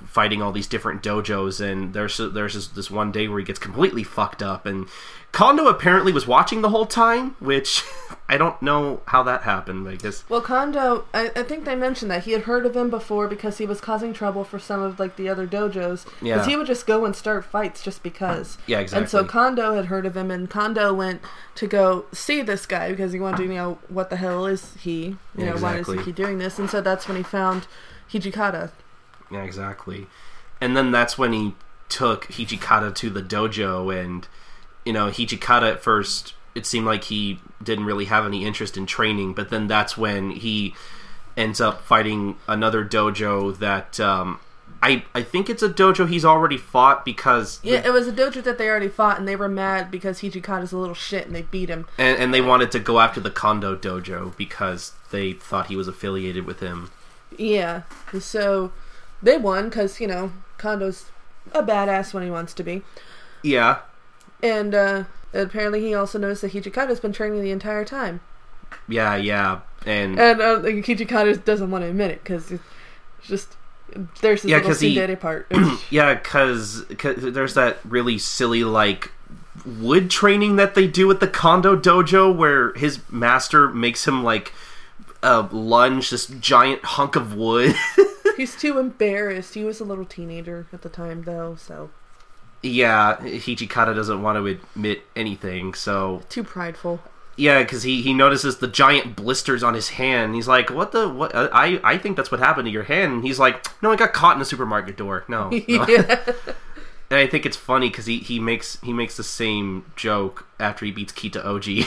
fighting all these different dojos, and there's this one day where he gets completely fucked up, and Kondo apparently was watching the whole time, which I don't know how that happened, I guess. Well, Kondo, I think they mentioned that he had heard of him before because he was causing trouble for some of the other dojos, because he would just go and start fights just because. Yeah, exactly. And so Kondo had heard of him, and Kondo went to go see this guy because he wanted to know what the hell is he, exactly. Why is he doing this, and so that's when he found Hijikata. Yeah, exactly. And then that's when he took Hijikata to the dojo, and you know, Hijikata at first, it seemed like he didn't really have any interest in training, but then that's when he ends up fighting another dojo that I think it's a dojo he's already fought because... Yeah, it was a dojo that they already fought, and they were mad because Hijikata's a little shit, and they beat him. And they wanted to go after the Kondo dojo because they thought he was affiliated with him. Yeah, so they won because, you know, Kondo's a badass when he wants to be. Yeah. And apparently he also noticed that Hijikata's been training the entire time. Yeah. And Hijikata doesn't want to admit it because it's just... There's this little tsundere part. Yeah, because there's that really silly, like, wood training that they do at the Kondo dojo where his master makes him, like, lunge this giant hunk of wood. He's too embarrassed. He was a little teenager at the time, though, so... Yeah, Hijikata doesn't want to admit anything, so... Too prideful. Yeah, because he notices the giant blisters on his hand. He's like, what? I think that's what happened to your hand. And he's like, no, I got caught in a supermarket door. No. Yeah. And I think it's funny because he makes the same joke after he beats Kitaōji.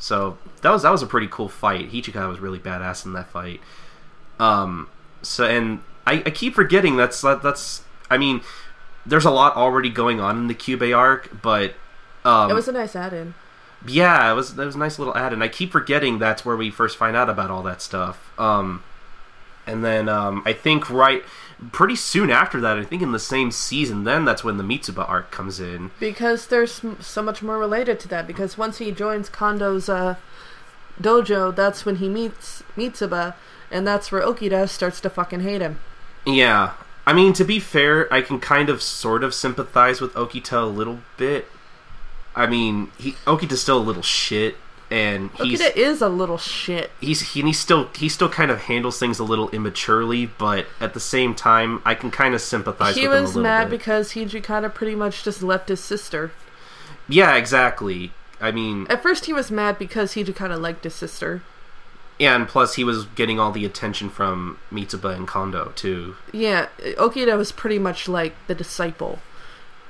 So that was a pretty cool fight. Hijikata was really badass in that fight. So I keep forgetting that's. I mean, there's a lot already going on in the Kyubei arc, but it was a nice add-in. Yeah, it was a nice little add-in. I keep forgetting that's where we first find out about all that stuff. And then I think pretty soon after that, I think in the same season, then that's when the Mitsuba arc comes in. Because there's so much more related to that. Because once he joins Kondo's dojo, that's when he meets Mitsuba, and that's where Okita starts to fucking hate him. Yeah. I mean, to be fair, I can kind of sort of sympathize with Okita a little bit. I mean, Okita's still a little shit, and Okita is a little shit. He still kind of handles things a little immaturely, but at the same time, I can kind of sympathize with him a little bit. He was mad because Hijikata pretty much just left his sister. Yeah, exactly. I mean... At first he was mad because Hijikata liked his sister. Yeah, and plus he was getting all the attention from Mitsuba and Kondo, too. Yeah, Okita was pretty much like the disciple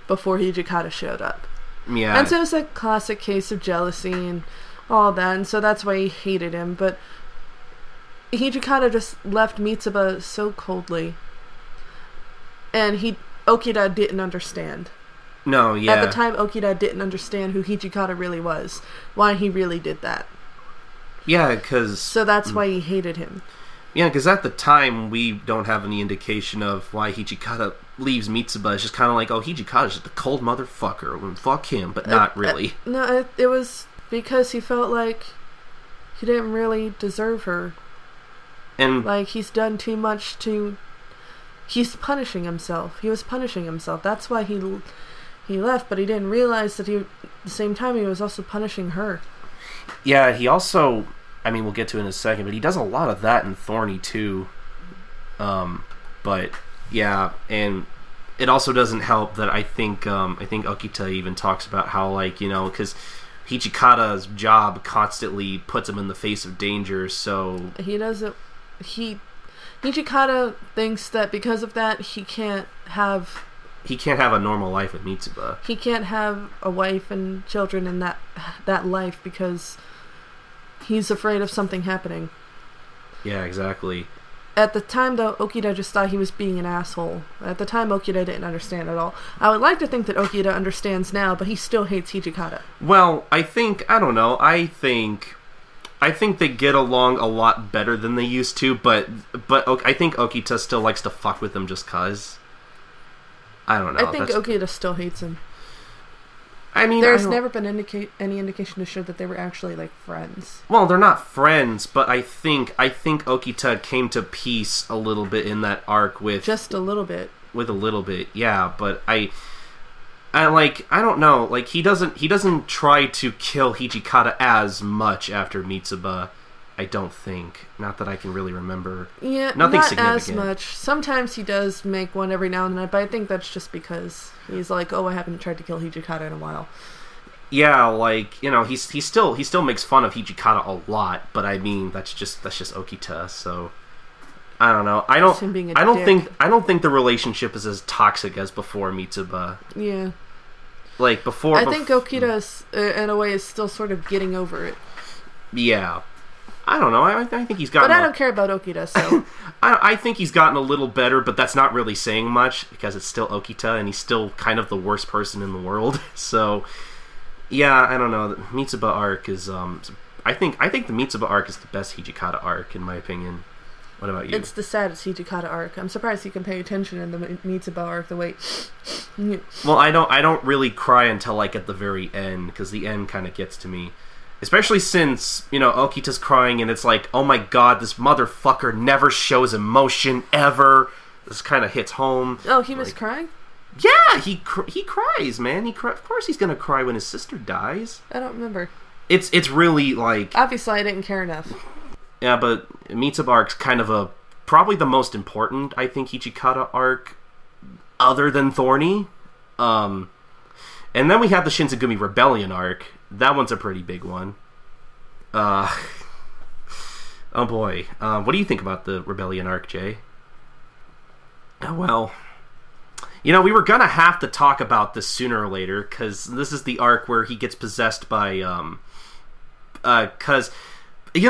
before Hijikata showed up. Yeah. And so it's a classic case of jealousy and all that, and so that's why he hated him, but Hijikata just left Mitsuba so coldly, and Okita didn't understand. No, yeah. At the time, Okita didn't understand who Hijikata really was, why he really did that. Yeah, because... So that's why he hated him. Yeah, because at the time, we don't have any indication of why Hijikata leaves Mitsuba. It's just kind of like, oh, Hijikata's just a cold motherfucker. Well, fuck him, but not really. No, it was because he felt like he didn't really deserve her. And... Like, he's done too much to... He's punishing himself. He was punishing himself. That's why he left, but he didn't realize that at the same time, he was also punishing her. Yeah, he also... I mean, we'll get to it in a second, but he does a lot of that in Thorny, too. But, yeah, and it also doesn't help that I think Okita even talks about how, like, you know, because Hijikata's job constantly puts him in the face of danger, so... Hijikata thinks that because of that, He can't have a normal life with Mitsuba. He can't have a wife and children in that life because... He's afraid of something happening. Yeah, exactly. At the time, though, Okita just thought he was being an asshole. At the time, Okita didn't understand at all. I would like to think that Okita understands now, but he still hates Hijikata. Well, I think they get along a lot better than they used to, but I think Okita still likes to fuck with him just cause. I don't know. I think Okita still hates him. I mean, there's never been any indication to show that they were actually, like, friends. Well, they're not friends, but I think Okita came to peace a little bit in that arc with... Just a little bit. With a little bit, yeah, but I don't know. Like, he doesn't try to kill Hijikata as much after Mitsuba, I don't think. Not that I can really remember. Yeah, nothing significant. As much. Sometimes he does make one every now and then, but I think that's just because he's like, oh, I haven't tried to kill Hijikata in a while. Yeah, like, you know, he still makes fun of Hijikata a lot, but I mean, that's just Okita, so I don't know. I don't think the relationship is as toxic as before Mitsuba. Yeah. Like, before... I think Okita, in a way, is still sort of getting over it. Yeah. I don't know. I think he's gotten... But I don't care about Okita, so... I think he's gotten a little better, but that's not really saying much, because it's still Okita, and he's still kind of the worst person in the world. So, yeah, I don't know. The Mitsuba arc is... I think the Mitsuba arc is the best Hijikata arc, in my opinion. What about you? It's the saddest Hijikata arc. I'm surprised you can pay attention in the Mitsuba arc the way... Well, I don't really cry until, like, at the very end, because the end kind of gets to me. Especially since, you know, Okita's crying and it's like, oh my god, this motherfucker never shows emotion, ever. This kind of hits home. Oh, he was like, crying? Yeah, he cries, man. Of course he's gonna cry when his sister dies. I don't remember. It's really, like... Obviously, I didn't care enough. Yeah, but Mitsuba arc's kind of a... Probably the most important, I think, Hijikata arc, other than Thorny. And then we have the Shinsengumi Rebellion arc. That one's a pretty big one. Oh boy. What do you think about the Rebellion arc, Jay? Oh, well. You know, we were gonna have to talk about this sooner or later, because this is the arc where he gets possessed by, you know,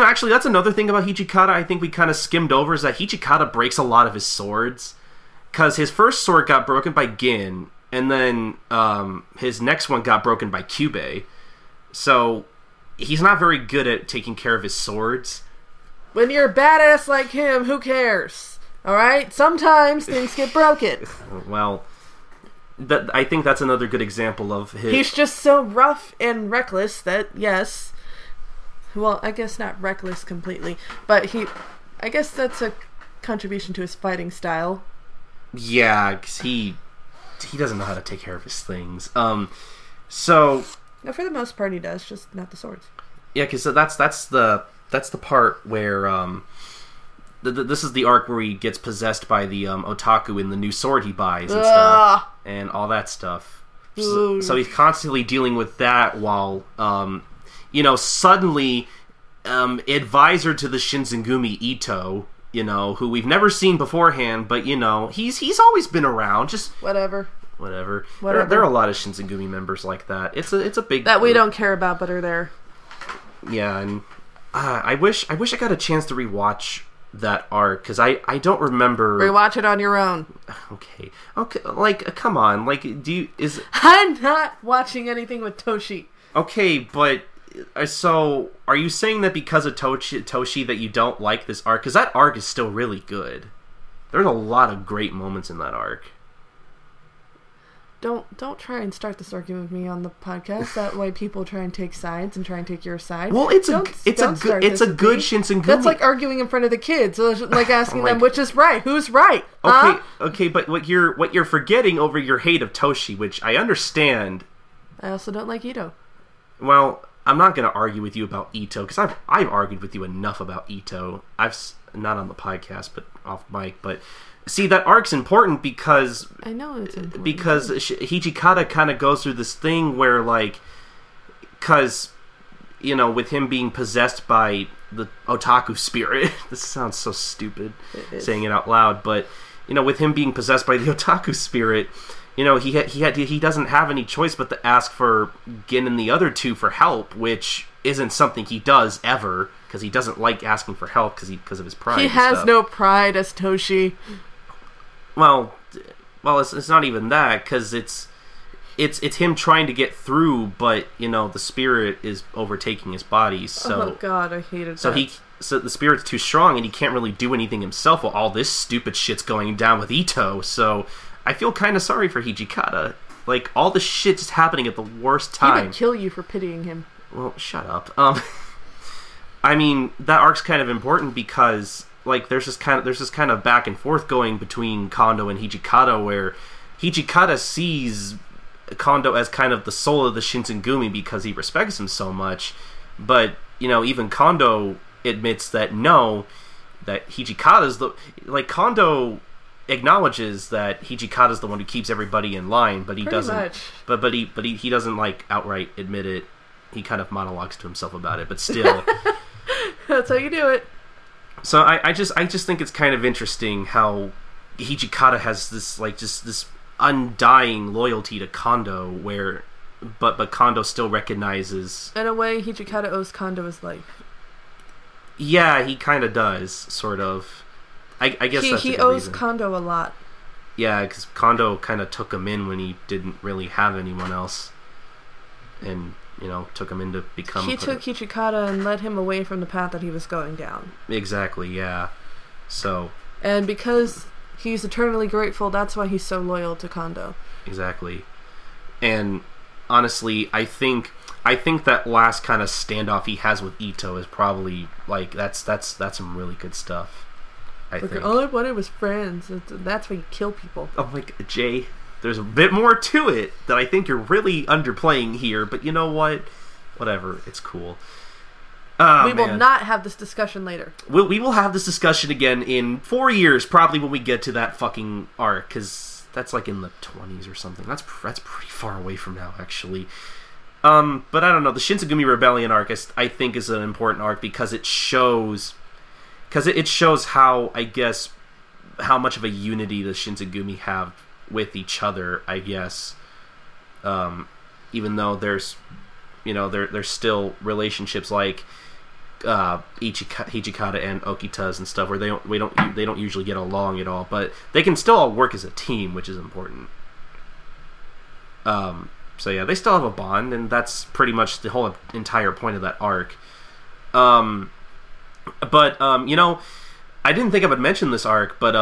actually, that's another thing about Hijikata I think we kind of skimmed over, is that Hijikata breaks a lot of his swords. Because his first sword got broken by Gin, and then his next one got broken by Kyubei. So, he's not very good at taking care of his swords. When you're a badass like him, who cares? Alright? Sometimes things get broken. Well, I think that's another good example of his... He's just so rough and reckless that, yes... Well, I guess not reckless completely, but he... I guess that's a contribution to his fighting style. Yeah, because he doesn't know how to take care of his things. So... No, for the most part he does, just not the swords. Yeah, because that's the part where this is the arc where he gets possessed by the otaku in the new sword he buys and stuff, and all that stuff. So he's constantly dealing with that while you know, suddenly advisor to the Shinsengumi Ito, you know, who we've never seen beforehand, but you know, he's always been around, just whatever. There are a lot of Shinsengumi members like that. It's a big that we group. Don't care about, but are there? Yeah, and I wish I got a chance to rewatch that arc, because I don't remember. Rewatch it on your own. Okay. Like, come on. Like, I'm not watching anything with Toshi. Okay, but so are you saying that because of Toshi that you don't like this arc? Because that arc is still really good. There's a lot of great moments in that arc. Don't try and start this argument with me on the podcast. That way, people try and take sides and try and take your side. Well, it's a good Shinsengumi. That's like arguing in front of the kids, like asking them which is right, who's right. Huh? Okay, but what you're forgetting over your hate of Toshi, which I understand. I also don't like Ito. Well, I'm not going to argue with you about Ito, because I've argued with you enough about Ito. I've not on the podcast, but off mic, but. See, that arc's important because... I know it's important. Because Hijikata kind of goes through this thing where, like... Because, you know, with him being possessed by the otaku spirit... This sounds so stupid, saying it out loud. But, you know, with him being possessed by the otaku spirit... You know, he doesn't have any choice but to ask for Gin and the other two for help, which isn't something he does ever. Because he doesn't like asking for help because of his pride. He has no pride as Toshi. Well, it's not even that, because it's him trying to get through, but you know the spirit is overtaking his body. So, oh god, I hated that. So the spirit's too strong, and he can't really do anything himself while all this stupid shit's going down with Ito. So I feel kind of sorry for Hijikata. Like all the shit's happening at the worst time. He would kill you for pitying him. Well, shut up. I mean, that arc's kind of important because, like, there's this kind of back and forth going between Kondo and Hijikata, where Hijikata sees Kondo as kind of the soul of the Shinsengumi because he respects him so much, but you know, even Kondo admits that that Hijikata's the Kondo acknowledges that Hijikata's the one who keeps everybody in line, but he doesn't. Pretty much. But he doesn't like outright admit it. He kind of monologues to himself about it, but still. That's how you do it. So I just think it's kind of interesting how Hijikata has this undying loyalty to Kondo, where But Kondo still recognizes... In a way, Hijikata owes Kondo his life. Yeah, he kind of does, sort of. I guess that's a good reason. He owes Kondo a lot. Yeah, because Kondo kind of took him in when he didn't really have anyone else. And, you know, took him in to become... He took Hijikata and led him away from the path that he was going down. Exactly, yeah. So... And because he's eternally grateful, that's why he's so loyal to Kondo. Exactly. And... Honestly, I think that last kind of standoff he has with Ito is probably like that's some really good stuff. I think all I wanted was friends. That's where you kill people. I'm like, Jay, there's a bit more to it that I think you're really underplaying here. But you know what? Whatever, it's cool. We will not have this discussion later. We will have this discussion again in 4 years, probably when we get to that fucking arc, because. That's like in the 20s or something. That's pretty far away from now, actually. But I don't know. The Shinsengumi Rebellion arc, I think, is an important arc because it shows how, I guess, how much of a unity the Shinsengumi have with each other, I guess. Even though there's, you know, there's still relationships like Hijikata and Okita's and stuff where they don't usually get along at all, but they can still all work as a team, which is important. So yeah, they still have a bond, and that's pretty much the whole entire point of that arc. You know, I didn't think I would mention this arc, but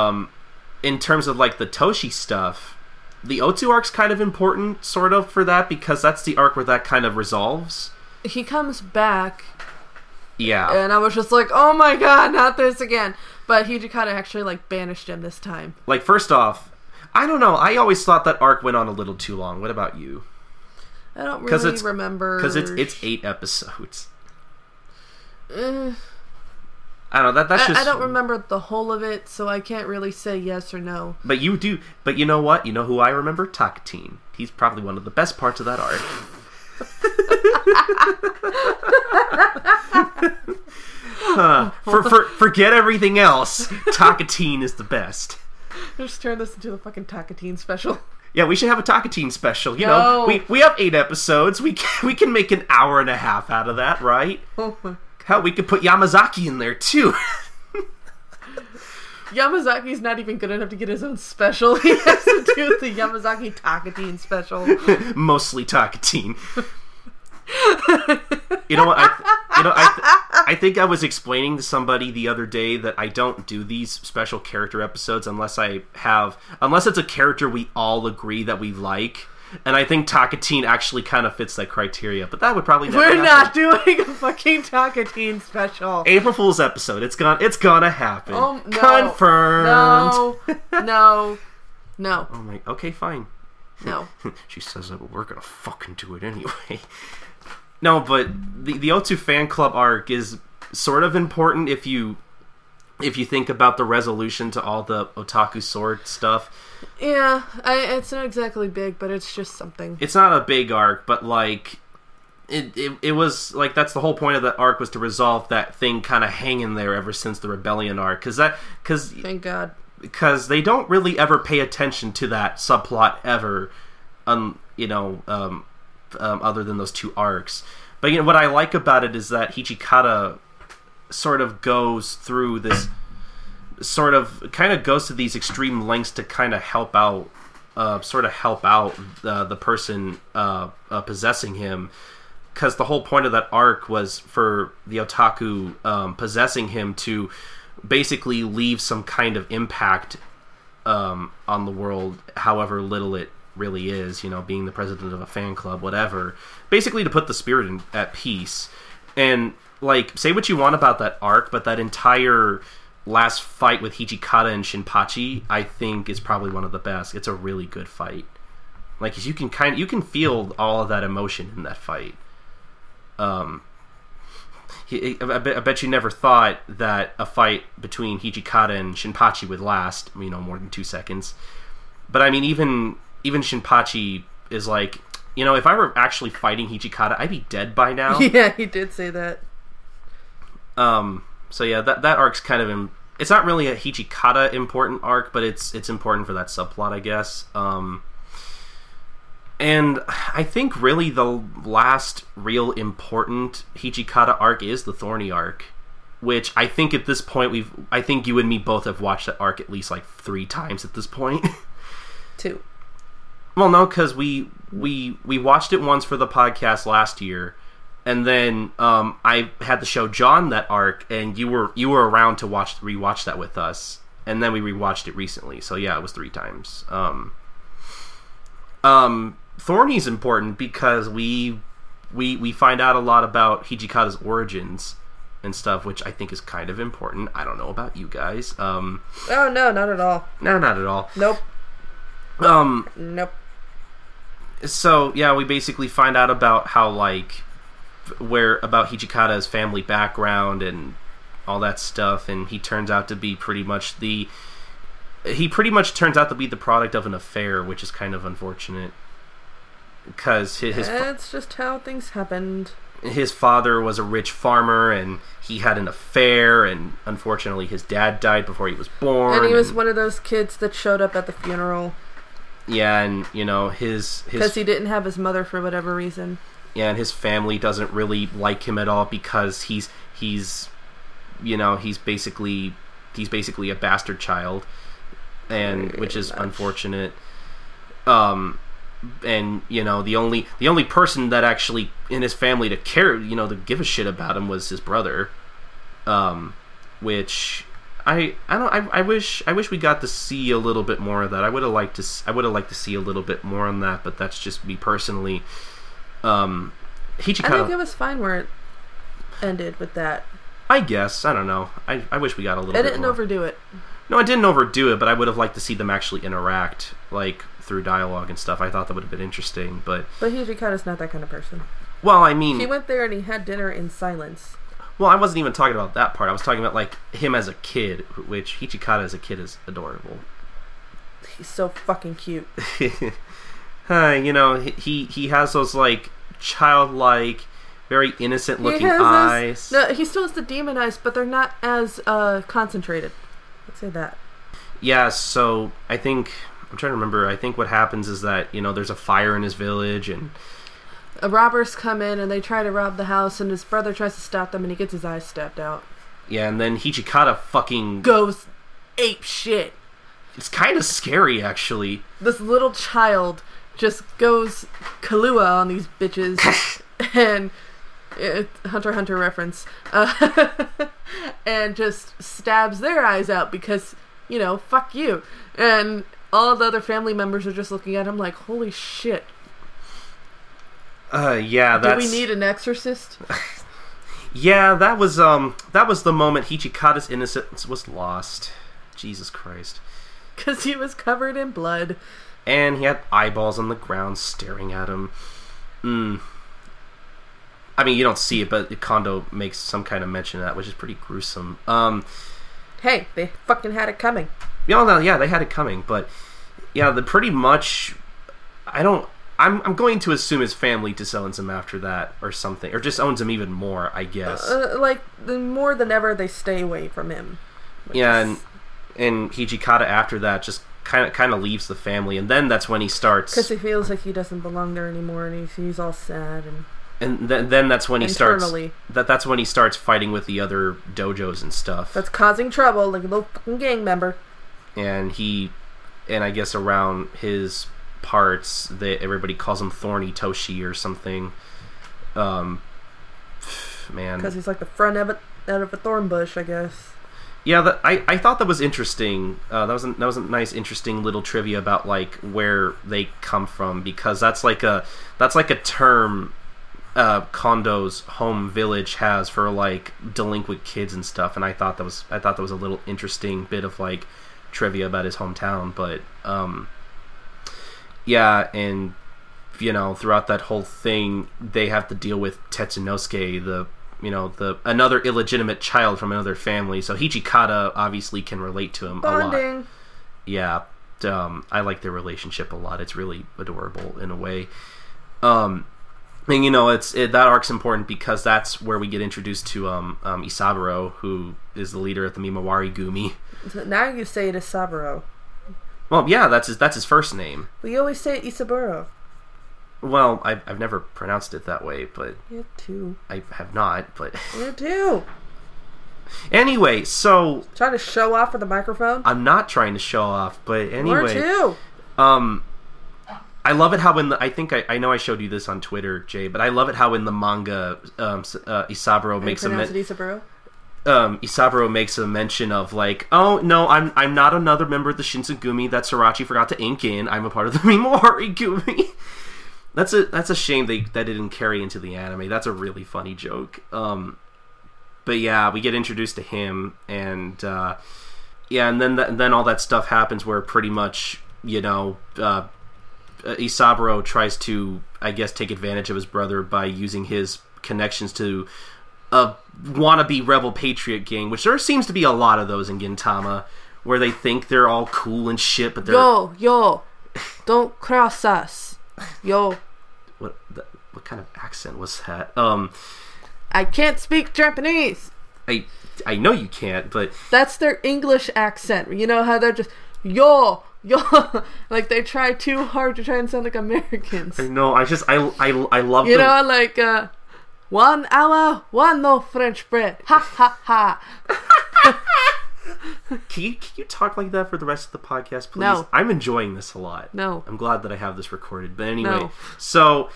in terms of like the Toshi stuff, the Otsu arc's kind of important, sort of, for that, because that's the arc where that kind of resolves. He comes back. Yeah. And I was just like, oh my god, not this again. But Hijikata actually, like, banished him this time. Like, first off, I don't know. I always thought that arc went on a little too long. What about you? I don't really remember. Because it's 8 episodes. I don't know. That's just... I don't remember the whole of it, so I can't really say yes or no. But you do. But you know what? You know who I remember? Takatin. He's probably one of the best parts of that arc. Forget everything else. Takatin is the best. Just turn this into the fucking Takatin special. Yeah, we should have a Takatin special. You know, we have 8 episodes. We can make an hour and a half out of that, right? Hell, we could put Yamazaki in there too. Yamazaki's not even good enough to get his own special. He has to do the Yamazaki Takatin special. Mostly Takatin. You know what? I think I was explaining to somebody the other day that I don't do these special character episodes unless it's a character we all agree that we like. And I think Takatin actually kind of fits that criteria, but that would probably never happen. We're not doing a fucking Takatin special. April Fool's episode. It's gonna happen. Oh, no. Confirmed. No. Oh my. Okay, fine. No. She says that, but we're gonna fucking do it anyway. No, but the Otsu fan club arc is sort of important if you think about the resolution to all the otaku sword stuff. Yeah, it's not exactly big, but it's just something. It's not a big arc, but like it was like that's the whole point of that arc was to resolve that thing kind of hanging there ever since the Rebellion arc, because thank God, because they don't really ever pay attention to that subplot ever, other than those 2 arcs. But you know what I like about it is that Hijikata sort of goes through this sort of kind of goes to these extreme lengths to kind of help out the person possessing him, because the whole point of that arc was for the otaku possessing him to basically leave some kind of impact on the world, however little it really is, you know, being the president of a fan club, whatever, basically to put the spirit at peace. And like, say what you want about that arc, but that entire last fight with Hijikata and Shinpachi, I think, is probably one of the best. It's a really good fight. Like, you can feel all of that emotion in that fight. I bet you never thought that a fight between Hijikata and Shinpachi would last, you know, more than 2 seconds. But I mean, even Shinpachi is like, you know, if I were actually fighting Hijikata, I'd be dead by now. Yeah, he did say that. So yeah, that arc's kind of... It's not really a Hijikata important arc, but it's important for that subplot, I guess. And I think really the last real important Hijikata arc is the Thorny Arc, which I think at this point I think you and me both have watched that arc at least like 3 times at this point. 2. Well, no, because we watched it once for the podcast last year, and then I had to show John that arc, and you were around to rewatch that with us, and then we rewatched it recently. So yeah, it was 3 times. Thorny's important because we find out a lot about Hijikata's origins and stuff, which I think is kind of important. I don't know about you guys. Oh no, not at all. No, not at all. Nope. Nope. So yeah, we basically find out about how about Hijikata's family background and all that stuff, and he turns out to be the product of an affair, which is kind of unfortunate because that's just how things happened. His father was a rich farmer, and he had an affair, and unfortunately his dad died before he was born. And he was one of those kids that showed up at the funeral. Yeah, and, you know, because he didn't have his mother for whatever reason. Yeah, and his family doesn't really like him at all because he's basically a bastard child, and which is unfortunate. And, you know, the only person that actually in his family to care, you know, to give a shit about him was his brother, which I wish we got to see a little bit more of that. I would have liked to see a little bit more on that, but that's just me personally. Hijikata, I think it was fine where it ended with that. I guess. I don't know. I wish we got a little bit more. I didn't overdo it. No, I didn't overdo it, but I would have liked to see them actually interact, like, through dialogue and stuff. I thought that would have been interesting, but... But Hijikata's not that kind of person. Well, I mean... He went there and he had dinner in silence. Well, I wasn't even talking about that part. I was talking about, like, him as a kid, which Hijikata as a kid is adorable. He's so fucking cute. You know, he has those, like, childlike, very innocent-looking eyes. No, he still has the demon eyes, but they're not as concentrated. Let's say that. Yeah, so I think what happens is that, you know, there's a fire in his village, and... Robbers come in, and they try to rob the house, and his brother tries to stop them, and he gets his eyes stabbed out. Yeah, and then Hijikata fucking... goes ape shit. It's kind of scary, actually. This little child... just goes Kahlua on these bitches, and Hunter reference, and just stabs their eyes out because, you know, fuck you. And all the other family members are just looking at him like, holy shit. Yeah, that's... Do we need an exorcist? Yeah, that was the moment Hijikata's innocence was lost. Jesus Christ. Because he was covered in blood. And he had eyeballs on the ground staring at him. I mean, you don't see it, but Kondo makes some kind of mention of that, which is pretty gruesome. Hey, they fucking had it coming. Yeah, they had it coming. But yeah, I'm going to assume his family disowns him after that or something. Or just owns him even more, I guess. More than ever, they stay away from him. Yeah, and Hijikata after that just... kind of leaves the family, and then that's when he starts... Because he feels like he doesn't belong there anymore, and he's all sad, and then that's when he internally. Starts... That's when he starts fighting with the other dojos and stuff. That's causing trouble, like a little fucking gang member. And I guess around his parts, everybody calls him Thorny Toshi or something. Man. Because he's like the front of out of a thorn bush, I guess. Yeah, I thought that was interesting. That was a nice, interesting little trivia about like where they come from, because that's like a term Kondo's home village has for like delinquent kids and stuff. And I thought that was a little interesting bit of like trivia about his hometown. But yeah, and you know, throughout that whole thing, they have to deal with Tetsunosuke, another illegitimate child from another family. So Hijikata obviously can relate to him a lot. Yeah, I like their relationship a lot. It's really adorable in a way. And you know, that arc's important because that's where we get introduced to Isaburo, who is the leader of the Mimawari Gumi. Now you say it Isaburo. Well, yeah, that's his first name. We always say it Isaburo. Well, I've never pronounced it that way, but... You too. I have not, but... You too! Anyway, so... Trying to show off for the microphone? I'm not trying to show off, but anyway... You too! I love it how in the... I think I know I showed you this on Twitter, Jay, but I love it how in the manga Isaburo makes a... Isaburo? Isaburo makes a mention of like, oh no, I'm not another member of the Shinsengumi that Sarachi forgot to ink in. I'm a part of the Mimorigumi. That's a shame that didn't carry into the anime. That's a really funny joke. But yeah, we get introduced to him, and and then all that stuff happens where pretty much Isaburo tries to, I guess, take advantage of his brother by using his connections to a wannabe rebel patriot gang, which there seems to be a lot of those in Gintama, where they think they're all cool and shit, but they're... Yo, don't cross us. Yo. What kind of accent was that? I can't speak Japanese. I know you can't, but... That's their English accent. You know how they're just, yo. Like, they try too hard to try and sound like Americans. I know, I love them. You know, like, 1 hour, one no French bread. Ha ha ha. Can you talk like that for the rest of the podcast, please? No. I'm enjoying this a lot. No. I'm glad that I have this recorded. But anyway, no. So,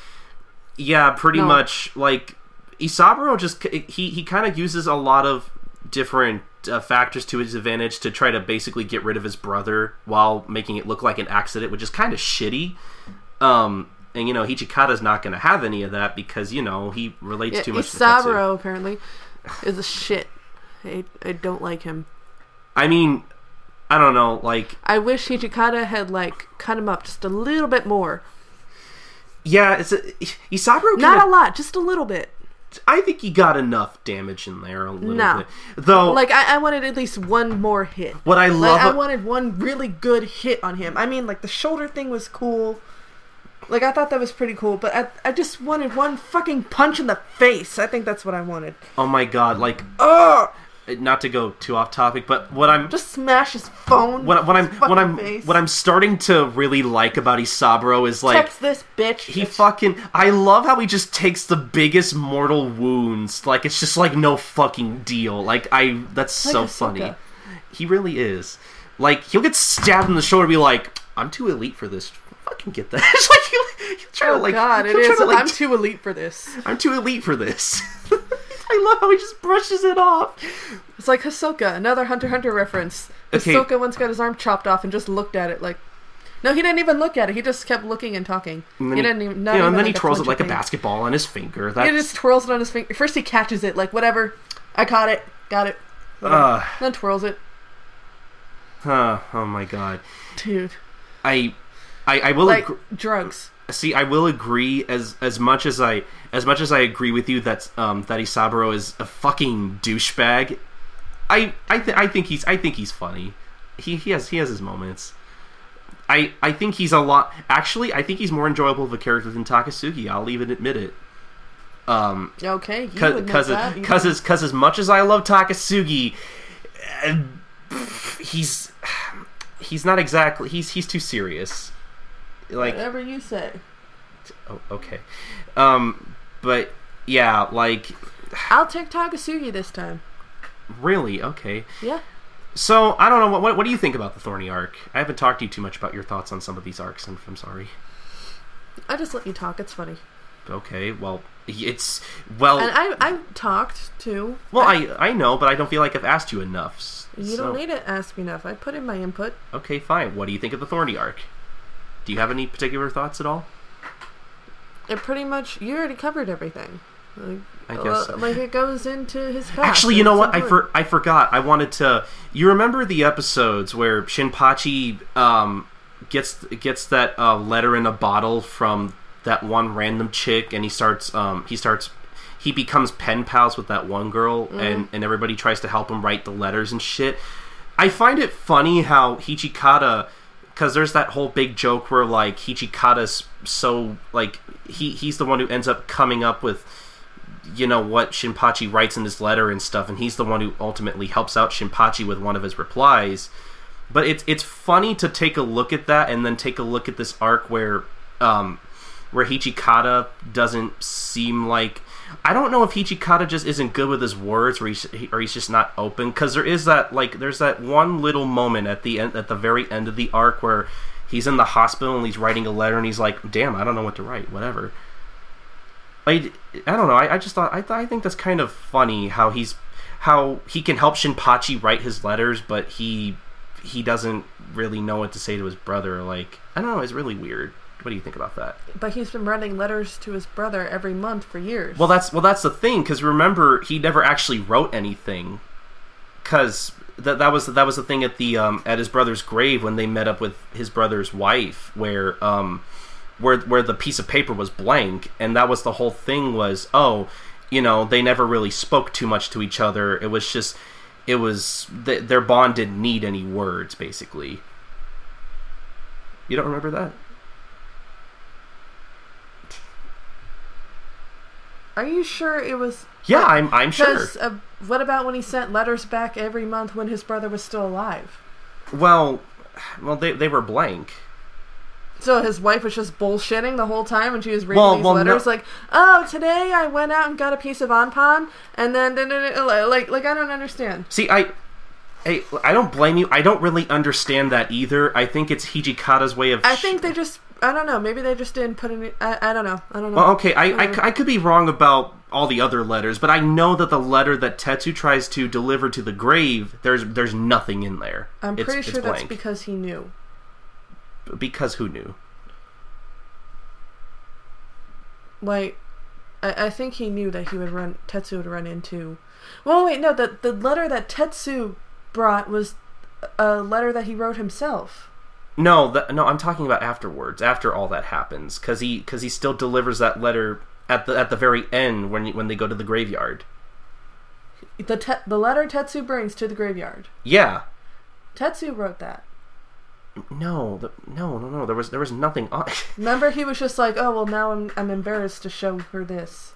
yeah, pretty much, like, Isaburo just, he kind of uses a lot of different factors to his advantage to try to basically get rid of his brother while making it look like an accident, which is kind of shitty. And, Hijikata's not going to have any of that because, he relates too much to Tetsu. Isaburo, apparently, is a shit. I don't like him. I mean, I don't know, like... I wish Hijikata had, like, cut him up just a little bit more. Yeah, Isaburo... Not a lot, just a little bit. I think he got enough damage in there a little bit. Though... Like, I wanted at least one more hit. What I love... I wanted one really good hit on him. I mean, like, the shoulder thing was cool... Like, I thought that was pretty cool, but I just wanted one fucking punch in the face. I think that's what I wanted. Oh my god, like... Ugh! Not to go too off topic, but what I'm... Just smash his phone. What I'm starting to really like about Isaburo is like... Text this bitch. I love how he just takes the biggest mortal wounds. Like, it's just like no fucking deal. Like, that's like so funny. He really is. Like, he'll get stabbed in the shoulder and be like, I'm too elite for this... Fucking get that. I'm too elite for this. I'm too elite for this. I love how he just brushes it off. It's like Hisoka, another Hunter x Hunter reference. Okay. Hisoka once got his arm chopped off and just looked at it like... No, he didn't even look at it. He just kept looking and talking. And then he twirls it like a basketball on his finger. That's... He just twirls it on his finger. First he catches it, like, whatever. I caught it. Got it. Then twirls it. Oh my god. Dude. I will like drugs. See, I will agree as much as I agree with you that Isaburo is a fucking douchebag. I think he's funny. He has his moments. I think he's a lot. Actually, I think he's more enjoyable of a character than Takasugi. I'll even admit it. Okay. Because as much as I love Takasugi, he's not exactly. He's too serious. Like, whatever you say. Oh, okay. But yeah, like, I'll take Takasugi this time. Really? Okay. Yeah. So I don't know. What do you think about the Thorny Arc? I haven't talked to you too much about your thoughts on some of these arcs, and I'm sorry. I just let you talk. It's funny. Okay. Well, it's well. And I talked too. Well, I know, but I don't feel like I've asked you enough. You don't need to ask me enough. I put in my input. Okay, fine. What do you think of the Thorny Arc? Do you have any particular thoughts at all? It pretty much... You already covered everything. Like, I guess so. Like, it goes into his past. Actually, you know what? I forgot. I wanted to... You remember the episodes where Shinpachi gets that letter in a bottle from that one random chick, and he becomes pen pals with that one girl, and everybody tries to help him write the letters and shit. I find it funny how Hijikata... Because there's that whole big joke where, like, Hijikata's so, like, he's the one who ends up coming up with, what Shinpachi writes in his letter and stuff, and he's the one who ultimately helps out Shinpachi with one of his replies. But it's funny to take a look at that and then take a look at this arc where where Hijikata doesn't seem like... I don't know if Hijikata just isn't good with his words, or he's just not open, because there is that, like, there's that one little moment at the end, at the very end of the arc, where he's in the hospital and he's writing a letter, and he's like, "Damn, I don't know what to write. Whatever." I don't know. I think that's kind of funny how he can help Shinpachi write his letters, but he doesn't really know what to say to his brother. Like, I don't know. It's really weird. What do you think about that? But he's been writing letters to his brother every month for years. Well, that's the thing, because remember, he never actually wrote anything, because that was the thing at his brother's grave when they met up with his brother's wife, where the piece of paper was blank, and that was the whole thing was, oh, you know, they never really spoke too much to each other. It was just, their bond didn't need any words, basically. You don't remember that? Are you sure it was... Yeah, like, I'm sure. What about when he sent letters back every month when his brother was still alive? Well, they were blank. So his wife was just bullshitting the whole time when she was reading these letters? No. Like, oh, today I went out and got a piece of anpan, and then... Like, I don't understand. See, I don't blame you. I don't really understand that either. I think it's Hijikata's way of... I think they just... I don't know. Maybe they just didn't put any... I don't know. Well, okay, I could be wrong about all the other letters, but I know that the letter that Tetsu tries to deliver to the grave, there's nothing in there. I'm pretty sure that's because he knew. Because who knew? Like, I think he knew that Tetsu would run into... Well, wait, no, the letter that Tetsu brought was a letter that he wrote himself. No, I'm talking about afterwards, after all that happens, because he still delivers that letter at the very end when they go to the graveyard. The letter Tetsu brings to the graveyard. Yeah. Tetsu wrote that. No. There was nothing on it. Remember, he was just like, oh well, now I'm embarrassed to show her this.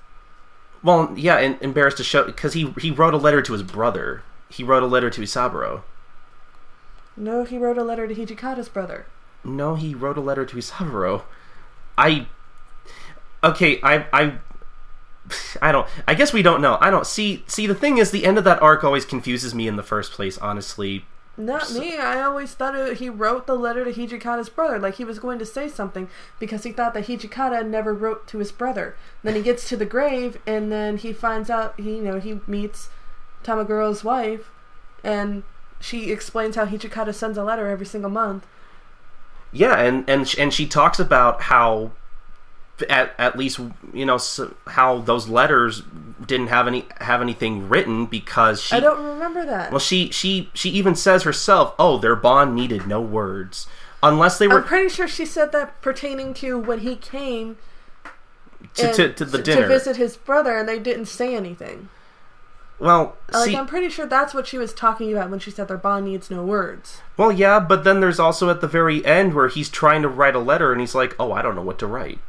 Well, yeah, and embarrassed to show, because he wrote a letter to his brother. He wrote a letter to Isaburo. No, he wrote a letter to Hijikata's brother. No, he wrote a letter to Isaburo. I guess we don't know. I don't... See, the thing is, the end of that arc always confuses me in the first place, honestly. Not me. I always thought he wrote the letter to Hijikata's brother. Like, he was going to say something because he thought that Hijikata never wrote to his brother. Then he gets to the grave, and then he finds out, he meets Tamaguro's wife, and... she explains how Hijikata sends a letter every single month. Yeah, and she talks about how, at least how those letters didn't have anything written, because she... I don't remember that. Well, she even says herself, "Oh, their bond needed no words," unless they were... I'm pretty sure she said that pertaining to when he came to the dinner to visit his brother, and they didn't say anything. Well, I'm pretty sure that's what she was talking about when she said their bond needs no words. Well, yeah, but then there's also at the very end where he's trying to write a letter and he's like, oh, I don't know what to write.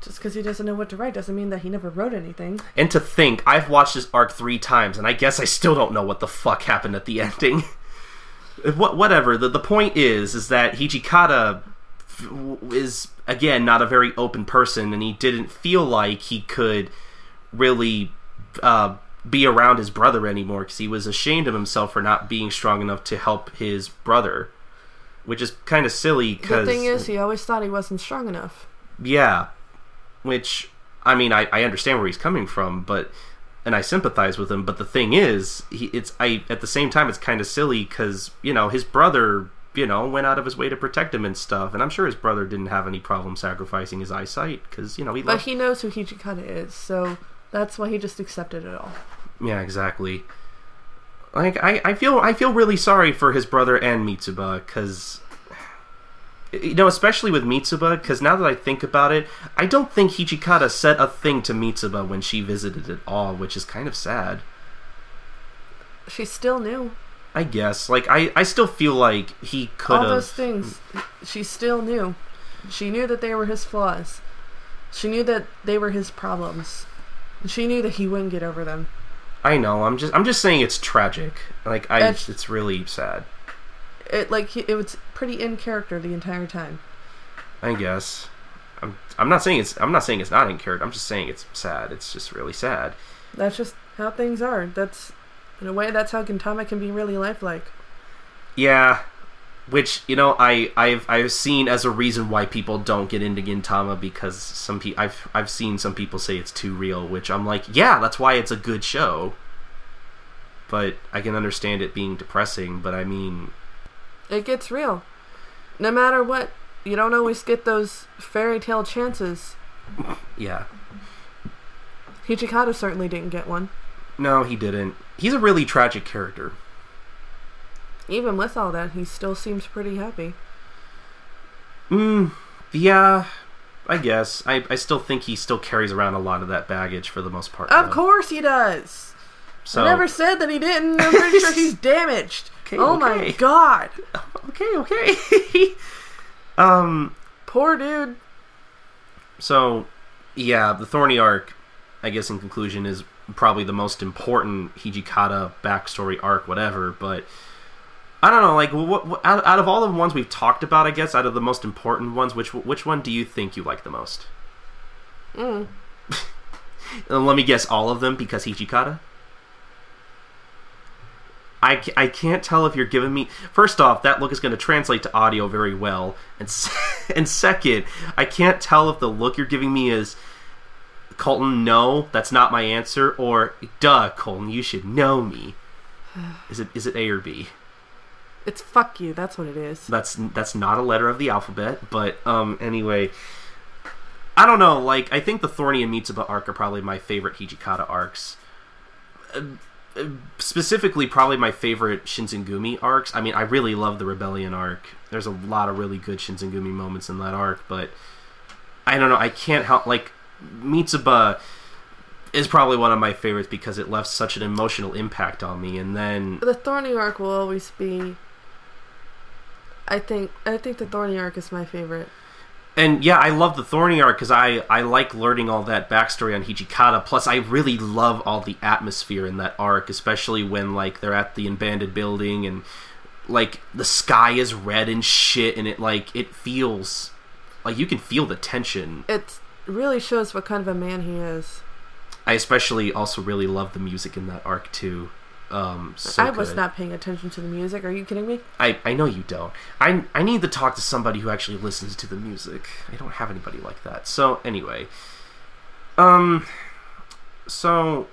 Just because he doesn't know what to write doesn't mean that he never wrote anything. And to think, I've watched this arc 3 times, and I guess I still don't know what the fuck happened at the ending. Whatever, the point is that Hijikata is, again, not a very open person, and he didn't feel like he could really... be around his brother anymore, because he was ashamed of himself for not being strong enough to help his brother, which is kind of silly. Cause, the thing is, he always thought he wasn't strong enough. Yeah, which I understand where he's coming from, and I sympathize with him. But the thing is, at the same time, it's kind of silly because his brother went out of his way to protect him and stuff, and I'm sure his brother didn't have any problem sacrificing his eyesight because he... But he knows who Hijikata is, so. That's why he just accepted it all. Yeah, exactly. Like, I feel really sorry for his brother and Mitsuba, because... especially with Mitsuba, because now that I think about it, I don't think Hijikata said a thing to Mitsuba when she visited at all, which is kind of sad. She still knew. I guess. Like, I still feel like he could have... All those things. She still knew. She knew that they were his flaws. She knew that they were his problems. She knew that he wouldn't get over them. I know. I'm just saying it's tragic. Like, it's really sad. It was pretty in character the entire time. I guess. I'm not saying it's not incurred. I'm just saying it's sad. It's just really sad. That's just how things are. That's, in a way, that's how Gintama can be really lifelike. Yeah, which, you know, I've seen as a reason why people don't get into Gintama, because some people, I've seen some people say it's too real, which I'm like, yeah, that's why it's a good show. But I can understand it being depressing, but I mean, it gets real. No matter what, you don't always get those fairy tale chances. Yeah. Hijikata certainly didn't get one. No, he didn't. He's a really tragic character. Even with all that, he still seems pretty happy. Yeah, I guess. I still think he still carries around a lot of that baggage for the most part. Of course he does! So, I never said that he didn't. I'm pretty sure he's damaged. Okay, oh okay. My god. Okay. Poor dude. So, yeah, the Thorny Arc, I guess in conclusion, is probably the most important Hijikata backstory arc, whatever, but I don't know, like, what out of all the ones we've talked about, I guess, out of the most important ones, which one do you think you like the most? Let me guess, all of them, because Hijikata? I can't tell if you're giving me... First off, that look is going to translate to audio very well. And second, I can't tell if the look you're giving me is, Colton, no, that's not my answer, or, duh, Colton, you should know me. Is it A or B? It's fuck you, that's what it is. That's not a letter of the alphabet, but anyway... I don't know, like, I think the Thorny and Mitsuba arc are probably my favorite Hijikata arcs. Specifically, probably my favorite Shinsengumi arcs. I mean, I really love the Rebellion arc. There's a lot of really good Shinsengumi moments in that arc, but I don't know, I can't help, like, Mitsuba is probably one of my favorites because it left such an emotional impact on me, and then... The Thorny arc will always be... I think the Thorny arc is my favorite. And yeah, I love the Thorny arc because I like learning all that backstory on Hijikata. Plus, I really love all the atmosphere in that arc, especially when, like, they're at the abandoned building and, like, the sky is red and shit, and it feels... Like, you can feel the tension. It really shows what kind of a man he is. I especially also really love the music in that arc, too. I was not paying attention to the music. Are you kidding me? I know you don't. I need to talk to somebody who actually listens to the music. I don't have anybody like that. So anyway, so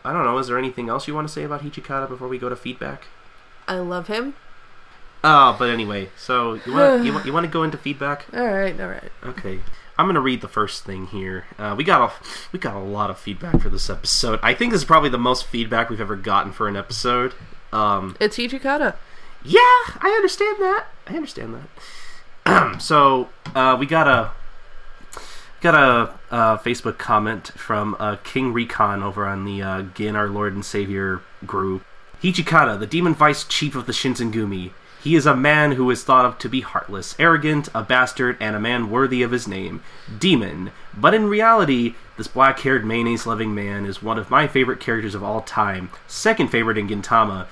I don't know. Is there anything else you want to say about Hijikata before we go to feedback? I love him. Oh, but anyway, so you want to go into feedback? All right. Okay. I'm going to read the first thing here. We got a lot of feedback for this episode. I think this is probably the most feedback we've ever gotten for an episode. It's Hijikata. Yeah, I understand that. So, we got a Facebook comment from King Recon over on the Gin, Our Lord and Savior group. Hijikata, the Demon Vice Chief of the Shinsengumi. He is a man who is thought of to be heartless, arrogant, a bastard, and a man worthy of his name, Demon. But in reality, this black-haired, mayonnaise-loving man is one of my favorite characters of all time, second favorite in Gintama.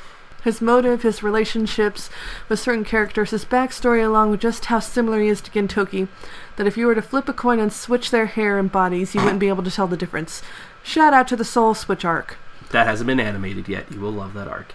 His motive, his relationships with certain characters, his backstory, along with just how similar he is to Gintoki, that if you were to flip a coin and switch their hair and bodies, you wouldn't be able to tell the difference. Shout out to the Soul Switch arc. That hasn't been animated yet. You will love that arc.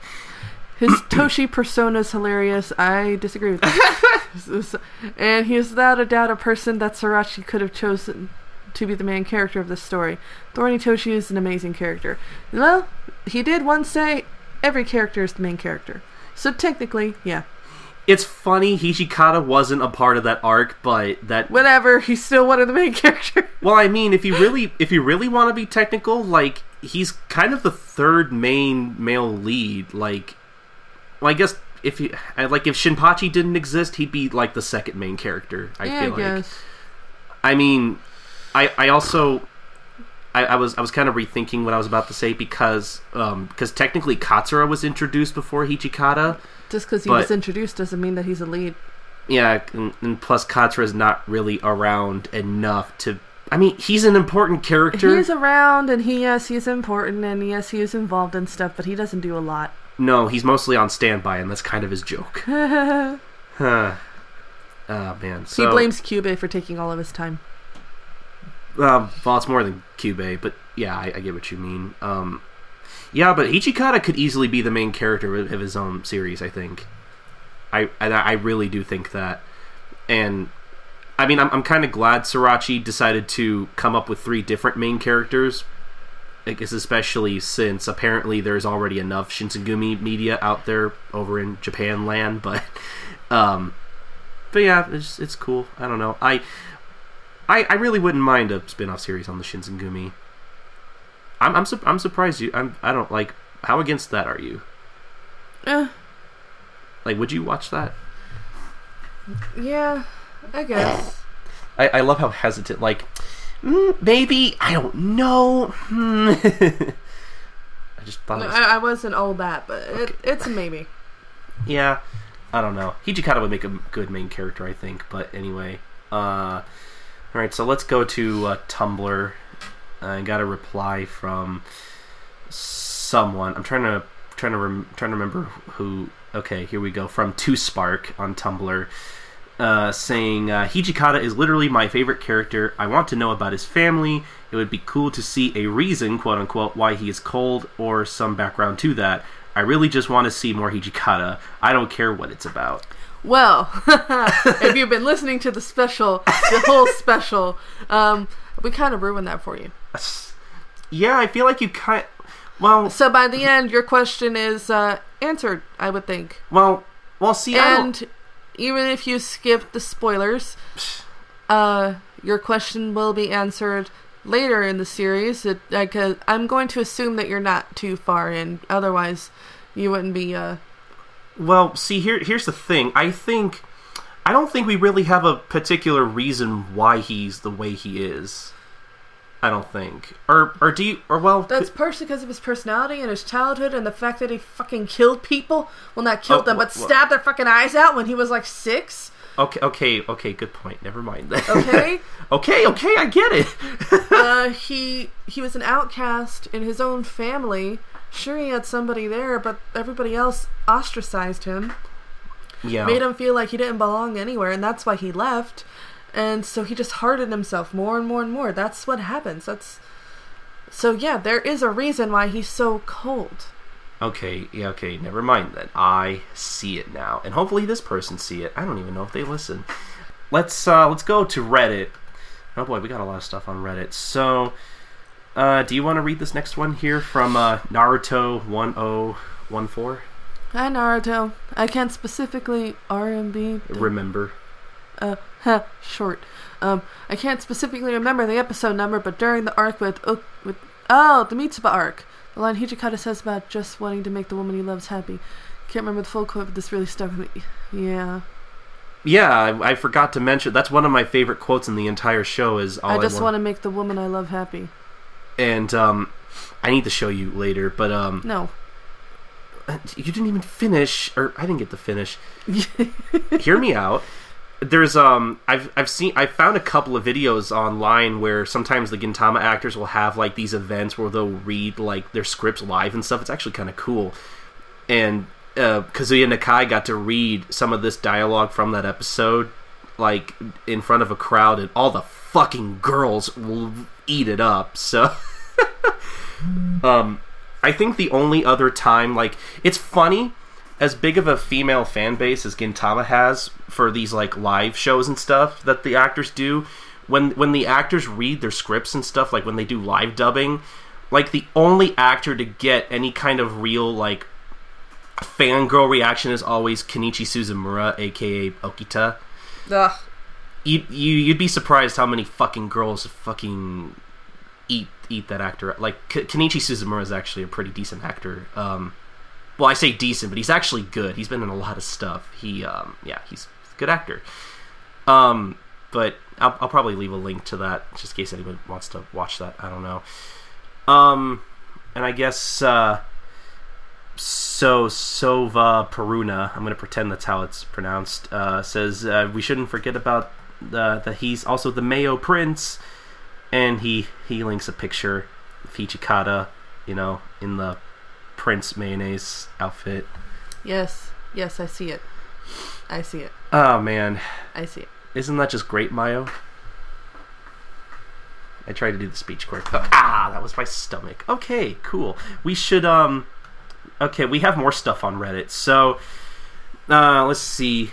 His Toshi persona's hilarious. I disagree with that. And he is without a doubt a person that Sarachi could have chosen to be the main character of this story. Thorny Toshi is an amazing character. Well, he did once say every character is the main character. So technically, yeah. It's funny Hijikata wasn't a part of that arc, but that... Whatever, he's still one of the main characters. Well, I mean, if you really want to be technical, like, he's kind of the third main male lead, like... Well, I guess if Shinpachi didn't exist, he'd be like the second main character. I guess. I mean, I also was kind of rethinking what I was about to say because technically Katsura was introduced before Hijikata. Just because he was introduced doesn't mean that he's a lead. Yeah, and plus Katsura is not really around enough to. I mean, he's an important character. He's around, and he's important, and yes, he is involved in stuff, but he doesn't do a lot. No, he's mostly on standby, and that's kind of his joke. Oh, man. So, he blames Kyubei for taking all of his time. Well, it's more than Kyubei, but yeah, I get what you mean. Yeah, but Hijikata could easily be the main character of his own series, I think. I really do think that. And, I mean, I'm kind of glad Sarachi decided to come up with 3 different main characters, I guess, especially since apparently there's already enough Shinsengumi media out there over in Japan land, but yeah, it's cool. I don't know. I really wouldn't mind a spin-off series on the Shinsengumi. I'm surprised you. I don't like. How against that are you? Like, would you watch that? Yeah, I guess. I love how hesitant. Like, maybe, I don't know. I just thought. No, I wasn't all that, but okay. It's a maybe. Yeah, I don't know. Hijikata would make a good main character, I think. But anyway, all right. So let's go to Tumblr. I got a reply from someone. I'm trying to remember who. Okay, here we go. From TwoSpark on Tumblr, saying Hijikata is literally my favorite character. I want to know about his family. It would be cool to see a reason, quote unquote, why he is cold or some background to that. I really just want to see more Hijikata. I don't care what it's about. Well, if you've been listening to the whole special, we kind of ruined that for you. Yeah, I feel like you kind of, well... So by the end, your question is answered, I would think. Well, see, and even if you skip the spoilers, your question will be answered later in the series. I'm going to assume that you're not too far in, otherwise you wouldn't be... Well, see, here's the thing. I don't think we really have a particular reason why he's the way he is. I don't think. Or do you... Or, well... That's partially because of his personality and his childhood and the fact that he fucking killed people. Well, not killed them, but stabbed their fucking eyes out when he was, like, 6. Okay, good point. Never mind. Okay? Okay, I get it. He was an outcast in his own family. Sure, he had somebody there, but everybody else ostracized him. Yeah. Made him feel like he didn't belong anywhere, and that's why he left. And so he just hardened himself more and more and more. That's what happens. So yeah, there is a reason why he's so cold. Okay, never mind then. I see it now. And hopefully this person see it. I don't even know if they listen. Let's go to Reddit. Oh boy, we got a lot of stuff on Reddit. So... do you want to read this next one here from Naruto1014? Hi, Naruto. I can't specifically R&B... Remember. Short. I can't specifically remember the episode number, but during the arc with the Mitsuba arc, the line Hijikata says about just wanting to make the woman he loves happy. Can't remember the full quote, but this really stuck with me. Yeah. Yeah, I forgot to mention, that's one of my favorite quotes in the entire show is... I just want to make the woman I love happy. And, I need to show you later, but, No. You didn't even finish, or I didn't get to finish. Hear me out. There's, I've found a couple of videos online where sometimes the Gintama actors will have, like, these events where they'll read, like, their scripts live and stuff. It's actually kind of cool. And, Kazuya Nakai got to read some of this dialogue from that episode, like, in front of a crowd, and all the fucking girls will... eat it up. So I think the only other time, like, it's funny, as big of a female fan base as Gintama has for these, like, live shows and stuff that the actors do, when the actors read their scripts and stuff, like when they do live dubbing, like the only actor to get any kind of real, like, fangirl reaction is always Kenichi Suzumura, aka Okita. Ugh. You'd be surprised how many fucking girls fucking eat that actor up. Like, Kenichi Suzumura is actually a pretty decent actor. Well, I say decent, but he's actually good. He's been in a lot of stuff. He's a good actor. But I'll probably leave a link to that just in case anyone wants to watch that. I don't know. And I guess Sova Peruna, I'm going to pretend that's how it's pronounced, says we shouldn't forget about that he's also the Mayo Prince, and he links a picture of Hijikata, you know, in the Prince mayonnaise outfit. Yes, I see it. Oh man, I see it. Isn't that just great, Mayo? I tried to do the speech quirk. Ah, that was my stomach. Okay, cool. We should, okay, we have more stuff on Reddit. So, let's see.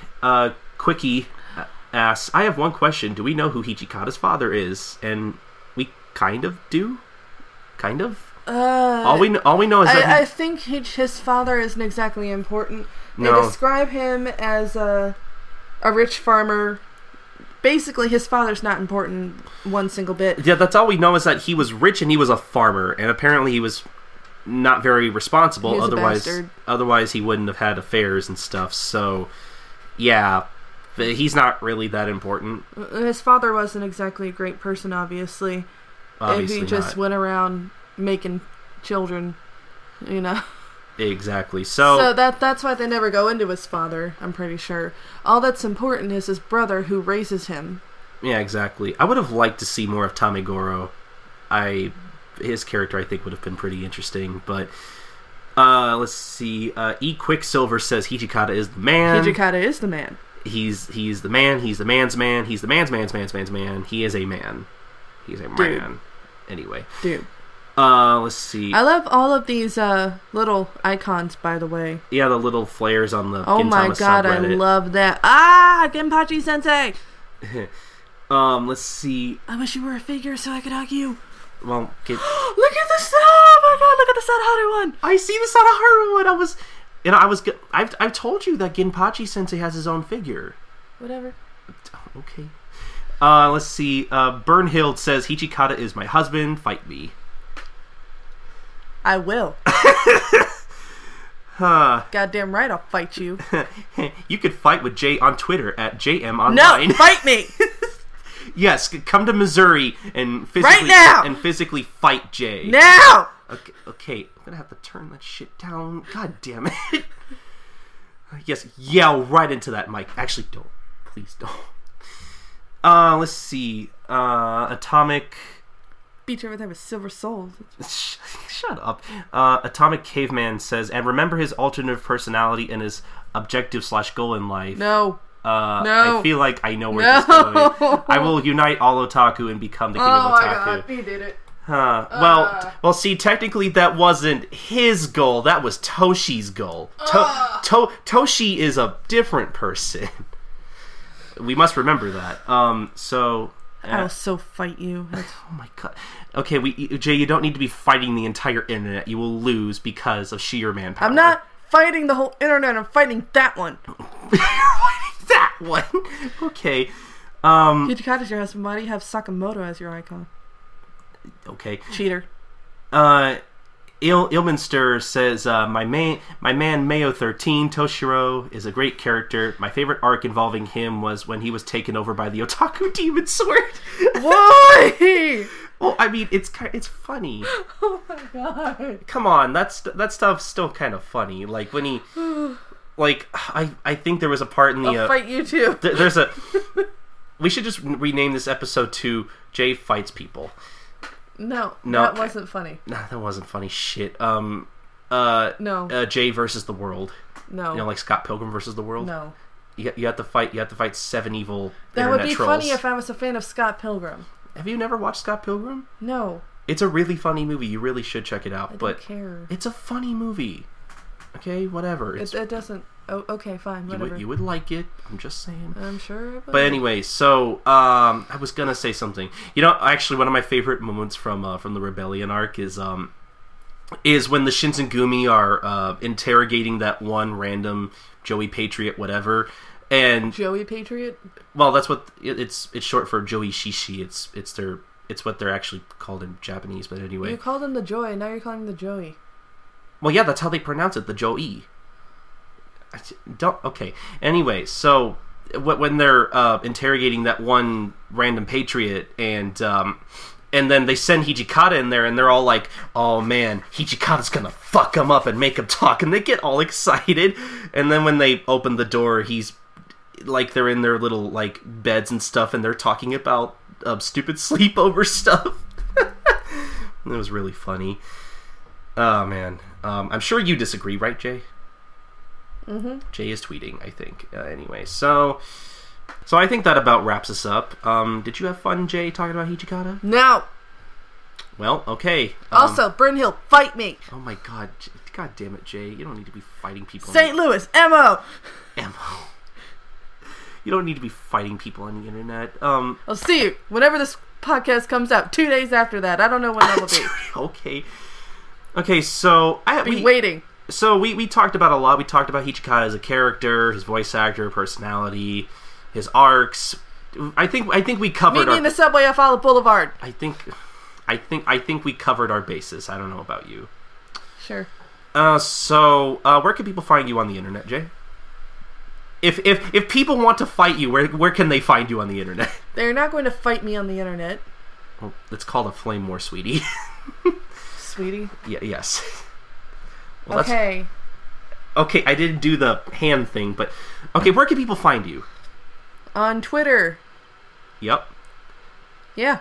Quickie asks, I have one question. Do we know who Hijikata's father is? And we kind of do? Kind of? All we know is that I think his father isn't exactly important. They describe him as a rich farmer. Basically, his father's not important one single bit. Yeah, that's all we know is that he was rich and he was a farmer, and apparently he was not very responsible. Otherwise he wouldn't have had affairs and stuff. So, yeah, he's not really that important. His father wasn't exactly a great person, obviously. Obviously if he just went around making children, you know. Exactly. So that's why they never go into his father, I'm pretty sure. All that's important is his brother who raises him. Yeah, exactly. I would have liked to see more of Tamegoro. His character, I think, would have been pretty interesting. But let's see. E. Quicksilver says Hijikata is the man. Hijikata is the man. He's the man. He's the man's man. He's the man's man's man's man's man. He is a man. He's a Dude. Man. Anyway. Dude. Let's see. I love all of these little icons, by the way. Yeah, the little flares on the Gintama subreddit. Oh my god, I love that. Ah, Genpachi Sensei! Let's see. I wish you were a figure so I could hug you. Well, look at the Oh my god, look at the Sadaharu one! I see the Sadaharu one! I've told you that Genpachi Sensei has his own figure. Whatever. Okay. Let's see. Bernhild says, Hijikata is my husband, fight me. I will. Huh. Goddamn right, I'll fight you. You could fight with Jay on Twitter at JMOnline. No, fight me. Yes, come to Missouri and physically fight Jay. Now. Okay, I'm gonna have to turn that shit down. God damn it. Yes, yell right into that mic. Actually, don't. Please don't. Let's see. Atomic. Beat her with him with silver soul. Shut up. Atomic Caveman says, and remember his alternative personality and his objective / goal in life. No. No. I feel like I know where this is going. I will unite all otaku and become the king of otaku. Oh my god, he did it. Huh. Well, see, technically that wasn't his goal. That was Toshi's goal. Toshi is a different person. We must remember that. I'll so fight you. Oh my god. Okay, Jay, you don't need to be fighting the entire internet. You will lose because of sheer manpower. I'm not fighting the whole internet. I'm fighting that one. You're fighting that one? Okay. Hijikata's your husband. Why do you have Sakamoto as your icon? Okay. Cheater. Ilminster says, my man Mayo13, Toshiro, is a great character. My favorite arc involving him was when he was taken over by the Otaku Demon Sword. Why? Well, I mean, it's funny. Oh my god. Come on, that stuff's still kind of funny. Like, when he... like, I think there was a part in the... I'll fight you too. There's a... We should just rename this episode to Jay Fights People. No, that wasn't funny. No, that wasn't funny shit. Jay versus the world. No. You know, like Scott Pilgrim versus the world? No. You have to fight seven evil internet trolls. That would be funny if I was a fan of Scott Pilgrim. Have you never watched Scott Pilgrim? No. It's a really funny movie. You really should check it out. I don't care. It's a funny movie. Okay, whatever. It doesn't... Oh, okay, fine, whatever. You would like it. I'm just saying. I'm sure. But anyway, so I was gonna say something. You know, actually, one of my favorite moments from the Rebellion arc is when the Shinsengumi are interrogating that one random Joey Patriot, whatever. And Joey Patriot. Well, that's what it's short for. Joey Shishi. It's what they're actually called in Japanese. But anyway, you called them the Jōi. Now you're calling them the Joey. Well, yeah, that's how they pronounce it. The Jōi. Okay. Anyway, so when they're interrogating that one random patriot, and then they send Hijikata in there, and they're all like, "Oh man, Hijikata's gonna fuck him up and make him talk," and they get all excited. And then when they open the door, he's like, they're in their little like beds and stuff, and they're talking about stupid sleepover stuff. It was really funny. Oh man, I'm sure you disagree, right, Jay? Mm-hmm. Jay is tweeting, I think. Anyway, so I think that about wraps us up. Did you have fun, Jay, talking about Hijikata? No. Well, okay. Also, Brynhild, fight me. Oh my god. God damn it, Jay. You don't need to be fighting people. St. Louis, MO. You don't need to be fighting people on the internet. I'll see you whenever this podcast comes out. 2 days after that. I don't know when that will be. Okay. Okay, so... I'll be waiting. So we talked about a lot. We talked about Hijikata as a character, his voice actor, personality, his arcs. I think we covered. Meet me in the subway off Olive Boulevard. I think we covered our bases. I don't know about you. Sure. So where can people find you on the internet, Jay? If people want to fight you, where can they find you on the internet? They're not going to fight me on the internet. Well, it's called a flame war, sweetie. Sweetie? Yeah. Yes. Well, okay. Okay, I didn't do the hand thing, but... Okay, where can people find you? On Twitter. Yep. Yeah.